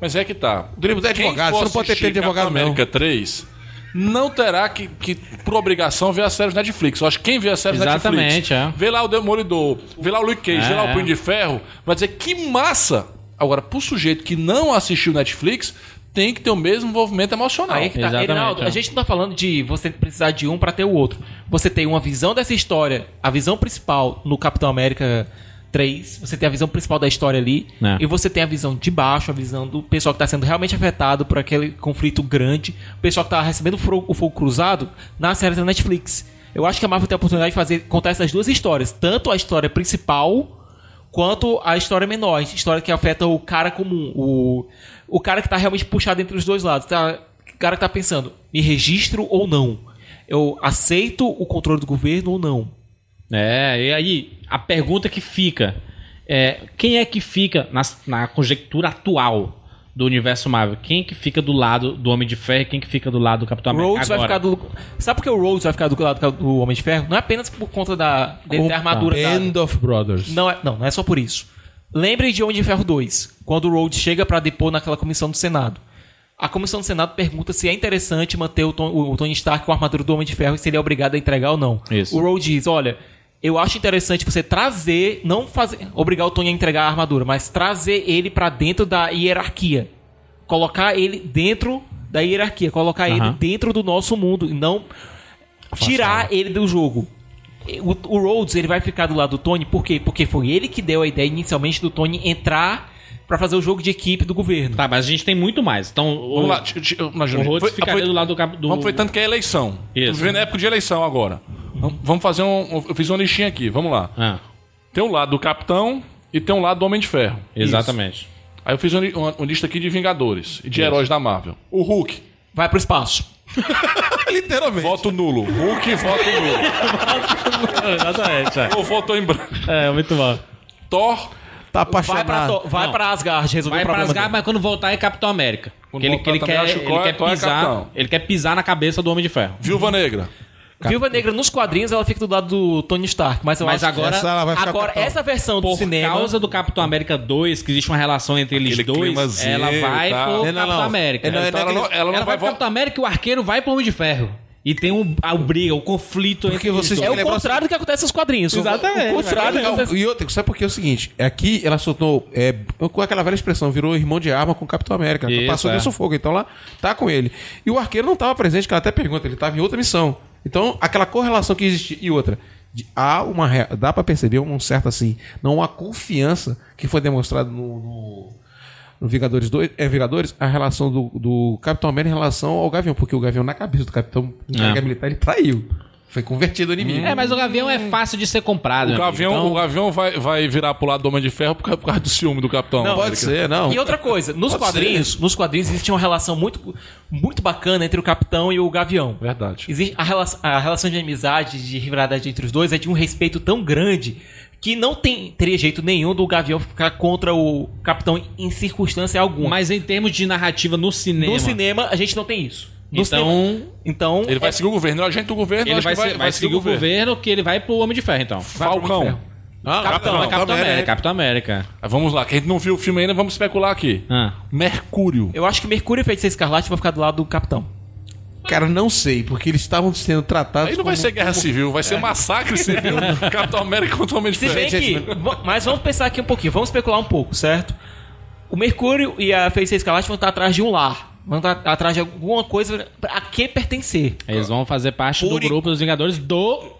Mas é que tá. O Demolidor é advogado, você não pode ter pedido de advogado, não. América três... não terá que, que, por obrigação, ver as séries da Netflix. Eu acho que quem vê as séries da Netflix, é. vê lá o Demolidor, vê lá o Luke Cage, é. vê lá o Punho de Ferro, vai dizer que massa. Agora, pro sujeito que não assistiu Netflix, tem que ter o mesmo envolvimento emocional. Aí que tá. Arinaldo, é. a gente não tá falando de você precisar de um pra ter o outro. Você tem uma visão dessa história, a visão principal no Capitão América três, você tem a visão principal da história ali, é. e você tem a visão de baixo, a visão do pessoal que está sendo realmente afetado por aquele conflito grande, o pessoal que está recebendo o fogo, o fogo cruzado na série da Netflix. Eu acho que a Marvel tem a oportunidade de fazer, contar essas duas histórias, tanto a história principal quanto a história menor, a história que afeta o cara comum, o, o cara que está realmente puxado entre os dois lados, tá, o cara que está pensando, me registro ou não? Eu aceito o controle do governo ou não? É, e aí, a pergunta que fica é, quem é que fica na, na conjectura atual do universo Marvel? Quem é que fica do lado do Homem de Ferro? Quem é que fica do lado do Capitão América? Rhodes vai ficar do... Sabe por que o Rhodes vai ficar do lado do Homem de Ferro? Não é apenas por conta da, de, da armadura Band da... of Brothers. Não, é, não, não é só por isso. Lembrem de Homem de Ferro dois, quando o Rhodes chega pra depor naquela comissão do Senado. A comissão do Senado pergunta se é interessante manter o, Tom, o Tony Stark com a armadura do Homem de Ferro e se ele é obrigado a entregar ou não. Isso. O Rhodes diz, olha... eu acho interessante você trazer, não fazer, obrigar o Tony a entregar a armadura, mas trazer ele pra dentro da hierarquia. Colocar ele dentro da hierarquia. Colocar uhum. ele dentro do nosso mundo e não tirar Afastar. ele do jogo. O, o Rhodes, ele vai ficar do lado do Tony, por quê? Porque foi ele que deu a ideia inicialmente do Tony entrar pra fazer o jogo de equipe do governo. Tá, mas a gente tem muito mais. Então, o, lá, t- t- o Rhodes ficaria do lado do... Vamos aproveitar que é eleição. Estamos vivendo época de eleição agora. Vamos fazer um... eu fiz uma listinha aqui, vamos lá. Ah. Tem um lado do Capitão e tem um lado do Homem de Ferro. Exatamente. Isso. Aí eu fiz uma, uma, uma lista aqui de Vingadores e de Isso. heróis da Marvel. O Hulk. Vai pro espaço. Literalmente. Voto nulo. Hulk, voto nulo. Exatamente. É. Ou votou em branco. É, muito bom. Thor. Tá apaixonado. Vai pra, to- vai pra Asgard resolver vai o problema. Vai pra Asgard, dele. Mas quando voltar é Capitão América. Quando ele, voltar, ele, quer, ele, qual, quer qual pisar, é ele quer pisar na cabeça do Homem de Ferro. Viúva Negra. Viúva Negra nos quadrinhos ela fica do lado do Tony Stark, mas, eu mas acho agora, que essa, agora essa versão do por cinema por causa do Capitão América dois, que existe uma relação entre eles Aquele dois, ela vai tá. pro não, Capitão não. América. Não, não, então ela, não, ela, não ela vai pro Capitão América e o Arqueiro vai pro Homem de Ferro. E tem um, a briga, o conflito Porque entre vocês É o contrário do que acontece nos quadrinhos. Exatamente. O contrário é, acontece... E outra, sabe por que é o seguinte? Aqui ela soltou, é, com aquela velha expressão, virou irmão de arma com o Capitão América. Isso, passou é. de sufoco, então ela tá com ele. E o Arqueiro não tava presente, que ela até pergunta, ele tava em outra missão. Então, aquela correlação que existe e outra, de, há uma, dá pra perceber um certo assim, não há confiança que foi demonstrada no, no, no Vingadores dois, é Vingadores, a relação do, do Capitão América em relação ao Gavião, porque o Gavião na cabeça do Capitão é. Militar ele traiu. Foi convertido em inimigo. É, mas o Gavião é fácil de ser comprado. O Gavião, então... o Gavião vai, vai virar pro lado do Homem de Ferro por causa do ciúme do Capitão. Não, pode ser, não. E outra coisa, nos quadrinhos, nos quadrinhos existe uma relação muito, muito bacana entre o Capitão e o Gavião. Verdade. Existe a, relação, a relação de amizade, de rivalidade entre os dois é de um respeito tão grande que não tem, teria jeito nenhum do Gavião ficar contra o Capitão em circunstância alguma. Mas em termos de narrativa no cinema... No cinema, a gente não tem isso. Então, então... Ele vai é... seguir o governo. O agente do governo... Ele vai, vai, vai, vai seguir o governo. governo que ele vai pro Homem de Ferro, então. Falcão. Ah, Capitão, não, é Capitão, Capitão América. América. Capitão América. Ah, vamos lá, que a gente não viu o filme ainda, vamos especular aqui. Ah. Mercúrio. Eu acho que Mercúrio e Feiticeiro Escarlate vão ficar do lado do Capitão. Cara, não sei, porque eles estavam sendo tratados... Aí não como... vai ser guerra civil, vai ser é. massacre civil. Capitão América contra o Homem de Ferro. Se bem que... Mas vamos pensar aqui um pouquinho, vamos especular um pouco, certo? O Mercúrio e a Feiticeira Escarlate vão estar atrás de um lar. Vão estar atrás de alguma coisa a que pertencer. Eles vão fazer parte Por... do grupo dos Vingadores do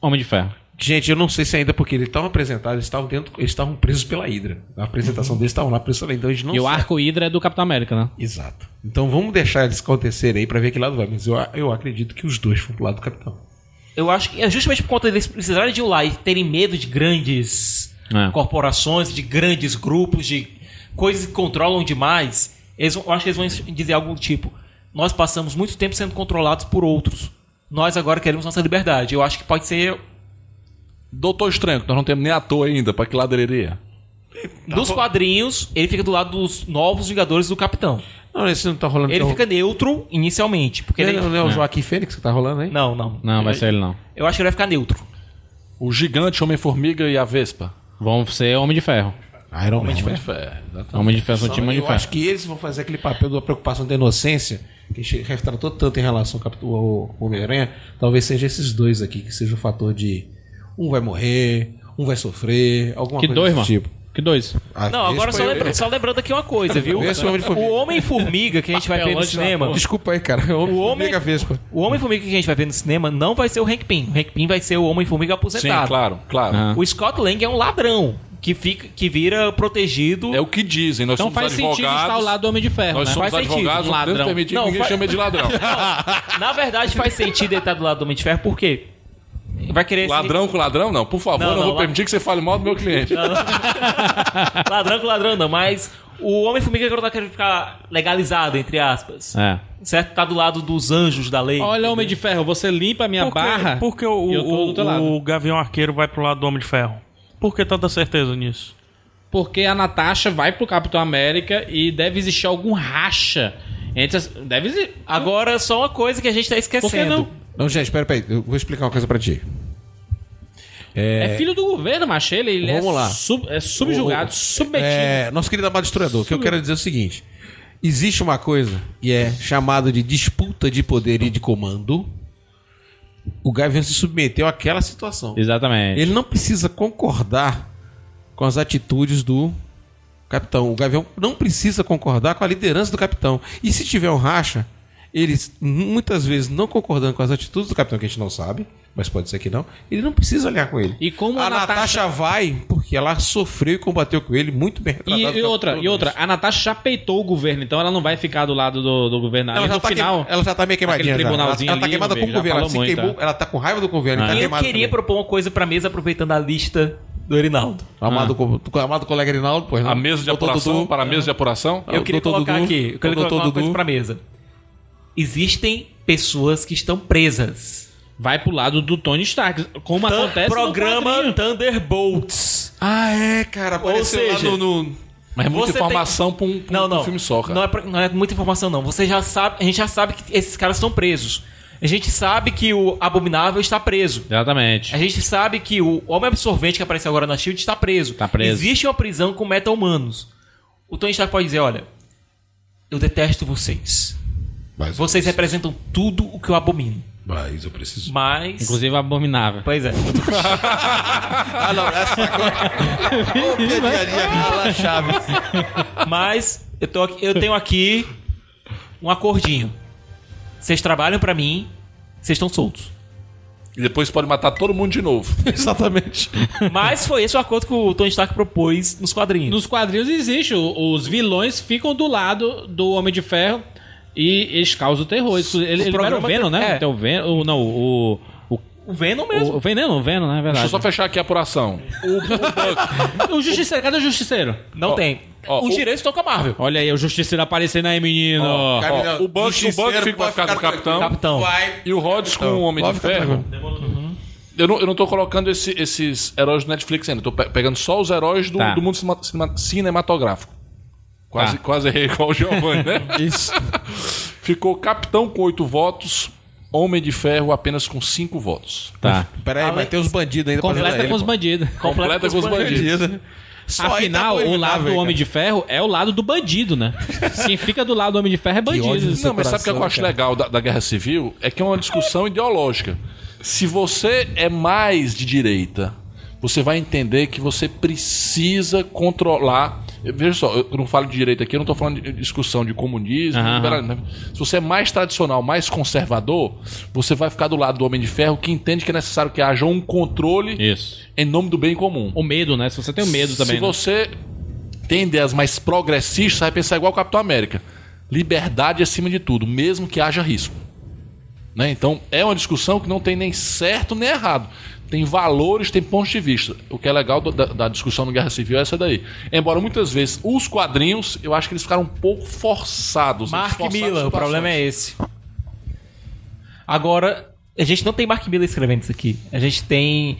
Homem de Ferro. Gente, eu não sei se ainda, porque eles estavam apresentados, eles estavam dentro, eles estavam presos pela Hydra. A apresentação deles estavam lá presos pela Hydra. Então, e o arco Hydra é do Capitão América, né? Exato. Então vamos deixar eles acontecerem aí pra ver que lado vai. Mas eu, eu acredito que os dois foram pro lado do Capitão. Eu acho que é justamente por conta deles precisarem de ir lá e terem medo de grandes é. corporações, de grandes grupos, de coisas que controlam demais. Eles, eu acho que eles vão dizer algo do tipo: nós passamos muito tempo sendo controlados por outros, nós agora queremos nossa liberdade. Eu acho que pode ser Doutor Estranho, que nós não temos nem ator ainda. Pra que lado ele iria? Nos quadrinhos, ele fica do lado dos novos Vingadores do Capitão. Não, esse não tá rolando. Ele fica neutro inicialmente. Porque não, ele... não, não é o Joaquim Fênix que tá rolando aí? Não, não. Não, vai ser ele não. Eu acho que ele vai ficar neutro. O Gigante, Homem-Formiga e a Vespa vão ser Homem de Ferro. Iron Homem Man, de Ferro. Homem de Ferro, time de Ferro. Eu acho que eles vão fazer aquele papel da preocupação da inocência que retratou tanto em relação ao Homem-Aranha. Talvez seja esses dois aqui que seja o fator de um vai morrer, um vai sofrer, alguma que coisa dois, desse mano. tipo. Que dois? Ah, não, agora só, lembra, só lembrando aqui uma coisa, viu? O Homem-Formiga que a gente vai ver no cinema... Desculpa aí, cara. O Homem-Formiga Vespa. O Homem-Formiga que a gente vai ver no cinema não vai ser o Hank Pym. O Hank Pym vai ser o Homem-Formiga aposentado. Sim, claro, claro. Ah. O Scott Lang é um ladrão. Que, fica, que vira protegido. É o que dizem. Nós então faz advogados, sentido estar ao lado do Homem de Ferro. Nós né? somos faz advogados, ladrão. Não permitir que ninguém faz... chame de ladrão. Não, na verdade, faz sentido ele estar do lado do Homem de Ferro, por quê? Vai querer ladrão se... com ladrão, não. Por favor, não, não, não vou lad... permitir que você fale mal do meu cliente. Não, não. Ladrão com ladrão, não. Mas o Homem-Formiga agora tá querendo ficar legalizado, entre aspas. É. Certo? Tá do lado dos anjos da lei. Olha, Homem de Ferro, você limpa a minha porque, barra. Porque o, o, o, o Gavião Arqueiro vai pro lado do Homem de Ferro. Por que tanta certeza nisso? Porque a Natasha vai pro Capitão América e deve existir algum racha entre as... Deve existir. Agora, só uma coisa que a gente tá esquecendo. Por que não? Não, gente, espera aí. Eu vou explicar uma coisa pra ti. É, é filho do governo, macho. Ele, ele Vamos é, lá. Sub, é subjugado, o, submetido. É, nosso querido amado historiador, o que eu quero dizer é o seguinte. Existe uma coisa que é chamada de disputa de poder e de comando. O Gavião se submeteu àquela situação. Exatamente. Ele não precisa concordar com as atitudes do Capitão. O Gavião não precisa concordar com a liderança do Capitão. E se tiver um racha, ele muitas vezes não concordando com as atitudes do Capitão, que a gente não sabe, mas pode ser que não, ele não precisa olhar com ele. E como a, a Natasha... Natasha vai, porque ela sofreu e combateu com ele muito bem. E, e outra, e outra, a Natasha já peitou o governo, então ela não vai ficar do lado do, do governo. Ela, já tá final, que... ela já tá meio queimadinha. Ela, ela tá ali, queimada com o governo, ela, se queimou, ela tá com raiva do governo. Ah. Tá eu queria também. propor uma coisa pra mesa, aproveitando a lista do Arinaldo. Amado, ah. amado colega Arinaldo, pois não. A mesa de apuração, Dudu, para a mesa de apuração. Eu queria colocar Dudu, aqui, eu queria colocar uma coisa pra mesa. Existem pessoas que estão presas. Vai pro lado do Tony Stark. Como Tan- acontece programa no programa Thunderbolts. Ah, é, cara. Apareceu Ou seja, lá no... no... Mas é muita informação tem... pra, um, pra não, um, não, um filme só, cara. Não é, não é muita informação, não. Você já sabe, a gente já sabe que esses caras estão presos. A gente sabe que o Abominável está preso. Exatamente. A gente sabe que o Homem Absorvente que apareceu agora na Shield está preso. Tá preso. Existe uma prisão com meta-humanos. O Tony Stark pode dizer, olha... Eu detesto vocês. Mas vocês representam tudo o que eu abomino. Mas eu preciso. Mas... Inclusive abominável. Pois é. Ah, não, essa agora. Mas eu, tô aqui, eu tenho aqui um acordinho. Vocês trabalham pra mim, vocês estão soltos. E depois pode matar todo mundo de novo. Exatamente. Mas foi esse o acordo que o Tony Stark propôs nos quadrinhos. Nos quadrinhos existe. Os vilões ficam do lado do Homem de Ferro. E eles causam terror. Ele, ele libera o Venom, tem, né? É. Tem o Venom, não, o, o, o Venom mesmo. O Venom, o Venom, né? É verdade. Deixa eu só fechar aqui a apuração. O, o, o Justiceiro, cadê o Justiceiro? Não oh, tem. Oh, os direitos estão com a Marvel. Olha aí, o Justiceiro aparecendo aí, menino. Oh, oh, oh, o Bucky fica vai ficar com o Capitão. Capitão. E o Rhodes então, com o Homem de Ferro. Uhum. Eu, não, eu não tô colocando esse, esses heróis do Netflix ainda. Eu tô pe- pegando só os heróis do, tá. do mundo cinema, cinema, cinematográfico. Quase, ah. quase errei igual o Giovanni, né? Isso. Ficou Capitão com oito votos, Homem de Ferro apenas com cinco votos. Tá. Peraí, Alex, vai ter os bandidos ainda. Completa pra com ele, os bandidos. Completa com os bandidos. bandidos. Afinal, tá o lado do Homem de Ferro é o lado do bandido, né? Quem fica do lado do Homem de Ferro é bandido. Não, mas coração, sabe o que eu cara. acho legal da, da Guerra Civil? É que é uma discussão ideológica. Se você é mais de direita, você vai entender que você precisa controlar... Veja só, eu não falo de direita aqui, eu não estou falando de discussão de comunismo. Uhum. Se você é mais tradicional, mais conservador, você vai ficar do lado do Homem de Ferro, que entende que é necessário que haja um controle Isso. em nome do bem comum. O medo, né? Se você tem o medo também. Se né? você tem ideias mais progressistas, vai pensar igual o Capitão América. Liberdade acima de tudo, mesmo que haja risco. Né? Então, é uma discussão que não tem nem certo nem errado. Tem valores, tem pontos de vista. O que é legal da, da discussão no Guerra Civil é essa daí. Embora muitas vezes os quadrinhos, eu acho que eles ficaram um pouco forçados. Mark Millar, o problema é esse. Agora, a gente não tem Mark Millar escrevendo isso aqui. A gente tem...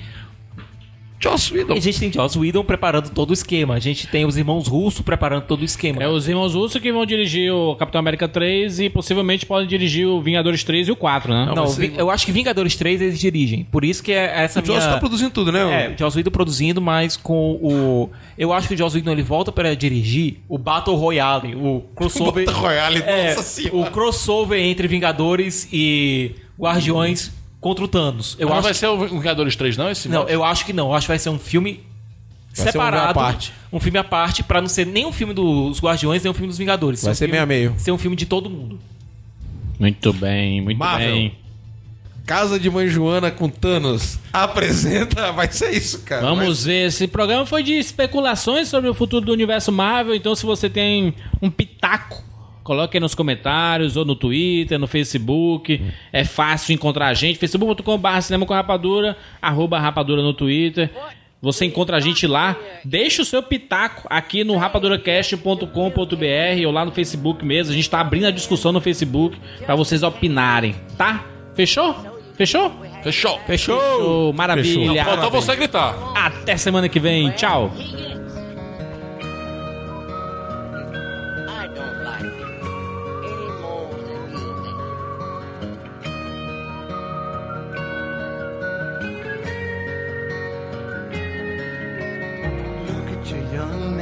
Joss Whedon. A gente tem Joss Whedon preparando todo o esquema. A gente tem os irmãos Russo preparando todo o esquema. É os irmãos Russo que vão dirigir o Capitão América três e possivelmente podem dirigir o Vingadores três e o quatro, né? Não, Não você... eu acho que Vingadores três eles dirigem. Por isso que é essa o minha... O Joss tá produzindo tudo, né? É, o Joss Whedon produzindo, mas com o... Eu acho que o Joss Whedon ele volta para dirigir o Battle Royale, o crossover... O Battle Royale, é, nossa senhora. O crossover entre Vingadores e Guardiões... Contra o Thanos. Eu ah, acho não vai que... ser o Vingadores três, não? Esse não, mesmo? Eu acho que não. Eu acho que vai ser um filme vai separado. Um filme à parte, pra não ser nem um filme dos Guardiões, nem um filme dos Vingadores. Vai ser, um ser filme... meio a meio. Ser um filme de todo mundo. Muito bem, muito Marvel. bem. Casa de Mãe Joana com Thanos apresenta... Vai ser isso, cara. Vamos vai... ver. Esse programa foi de especulações sobre o futuro do universo Marvel. Então, se você tem um pitaco, coloque aí nos comentários, ou no Twitter, no Facebook. É fácil encontrar a gente. facebook ponto com ponto b r Cinema com Rapadura, arroba Rapadura no Twitter. Você encontra a gente lá. Deixa o seu pitaco aqui no rapadura cast ponto com ponto b r ou lá no Facebook mesmo. A gente tá abrindo a discussão no Facebook para vocês opinarem, tá? Fechou? Fechou? Fechou. Fechou. Fechou. Maravilha. Falta você gritar. Até semana que vem. Tchau. I don't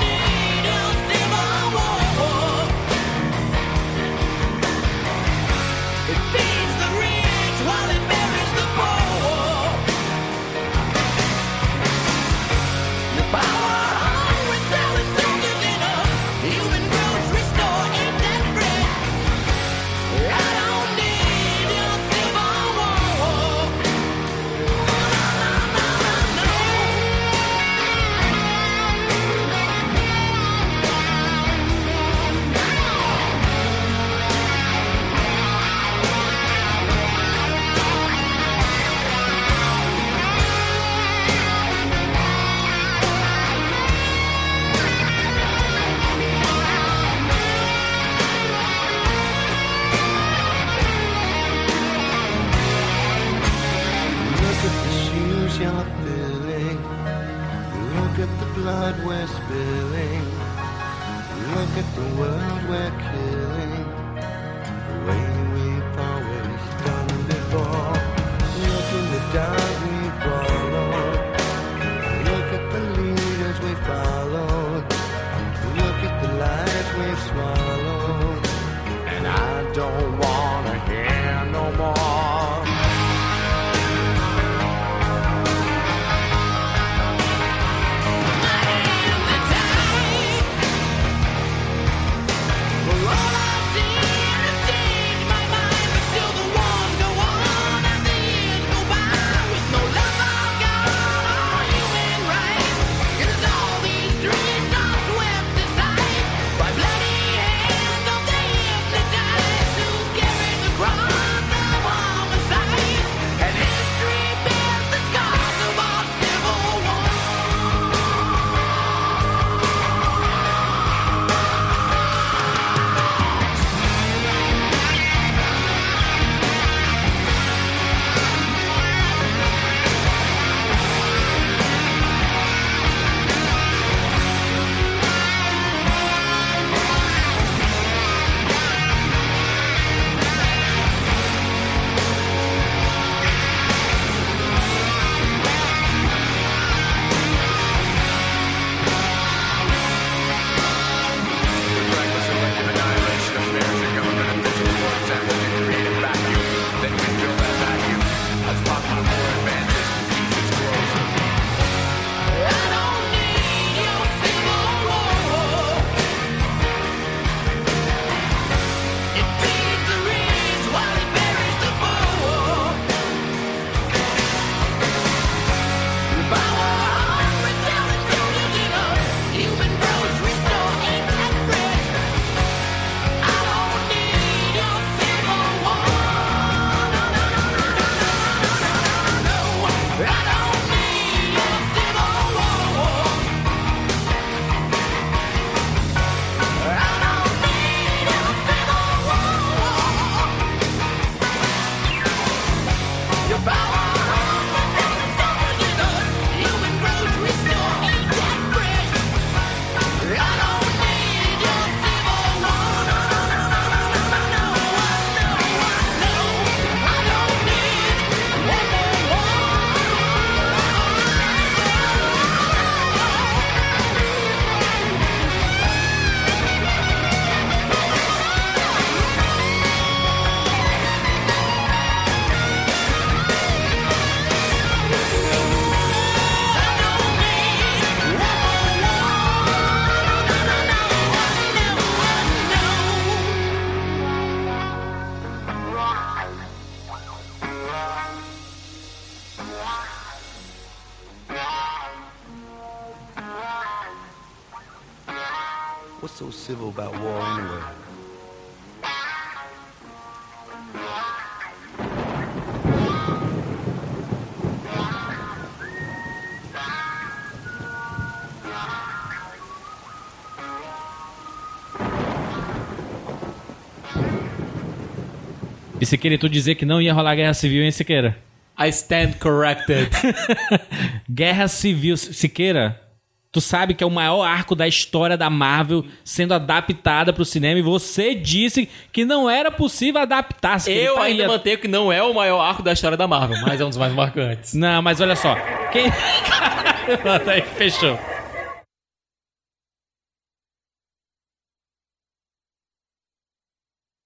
need a symbol. blood we're spilling. Look at the world we're killing, the way we've always done before. Look in the dark we followed. Look at the leaders we followed. Look at the lies we've swallowed. And I don't wanna hear no more. About war anyway. E se querer tu dizer que não ia rolar guerra civil, hein, Sequeira? I stand corrected. Guerra Civil, Sequeira. Tu sabe que é o maior arco da história da Marvel sendo adaptada pro cinema e você disse que não era possível adaptar. Eu tá ainda ia... mantenho que não é o maior arco da história da Marvel, mas é um dos mais marcantes. Não, mas olha só. Quem... Caramba, aí fechou.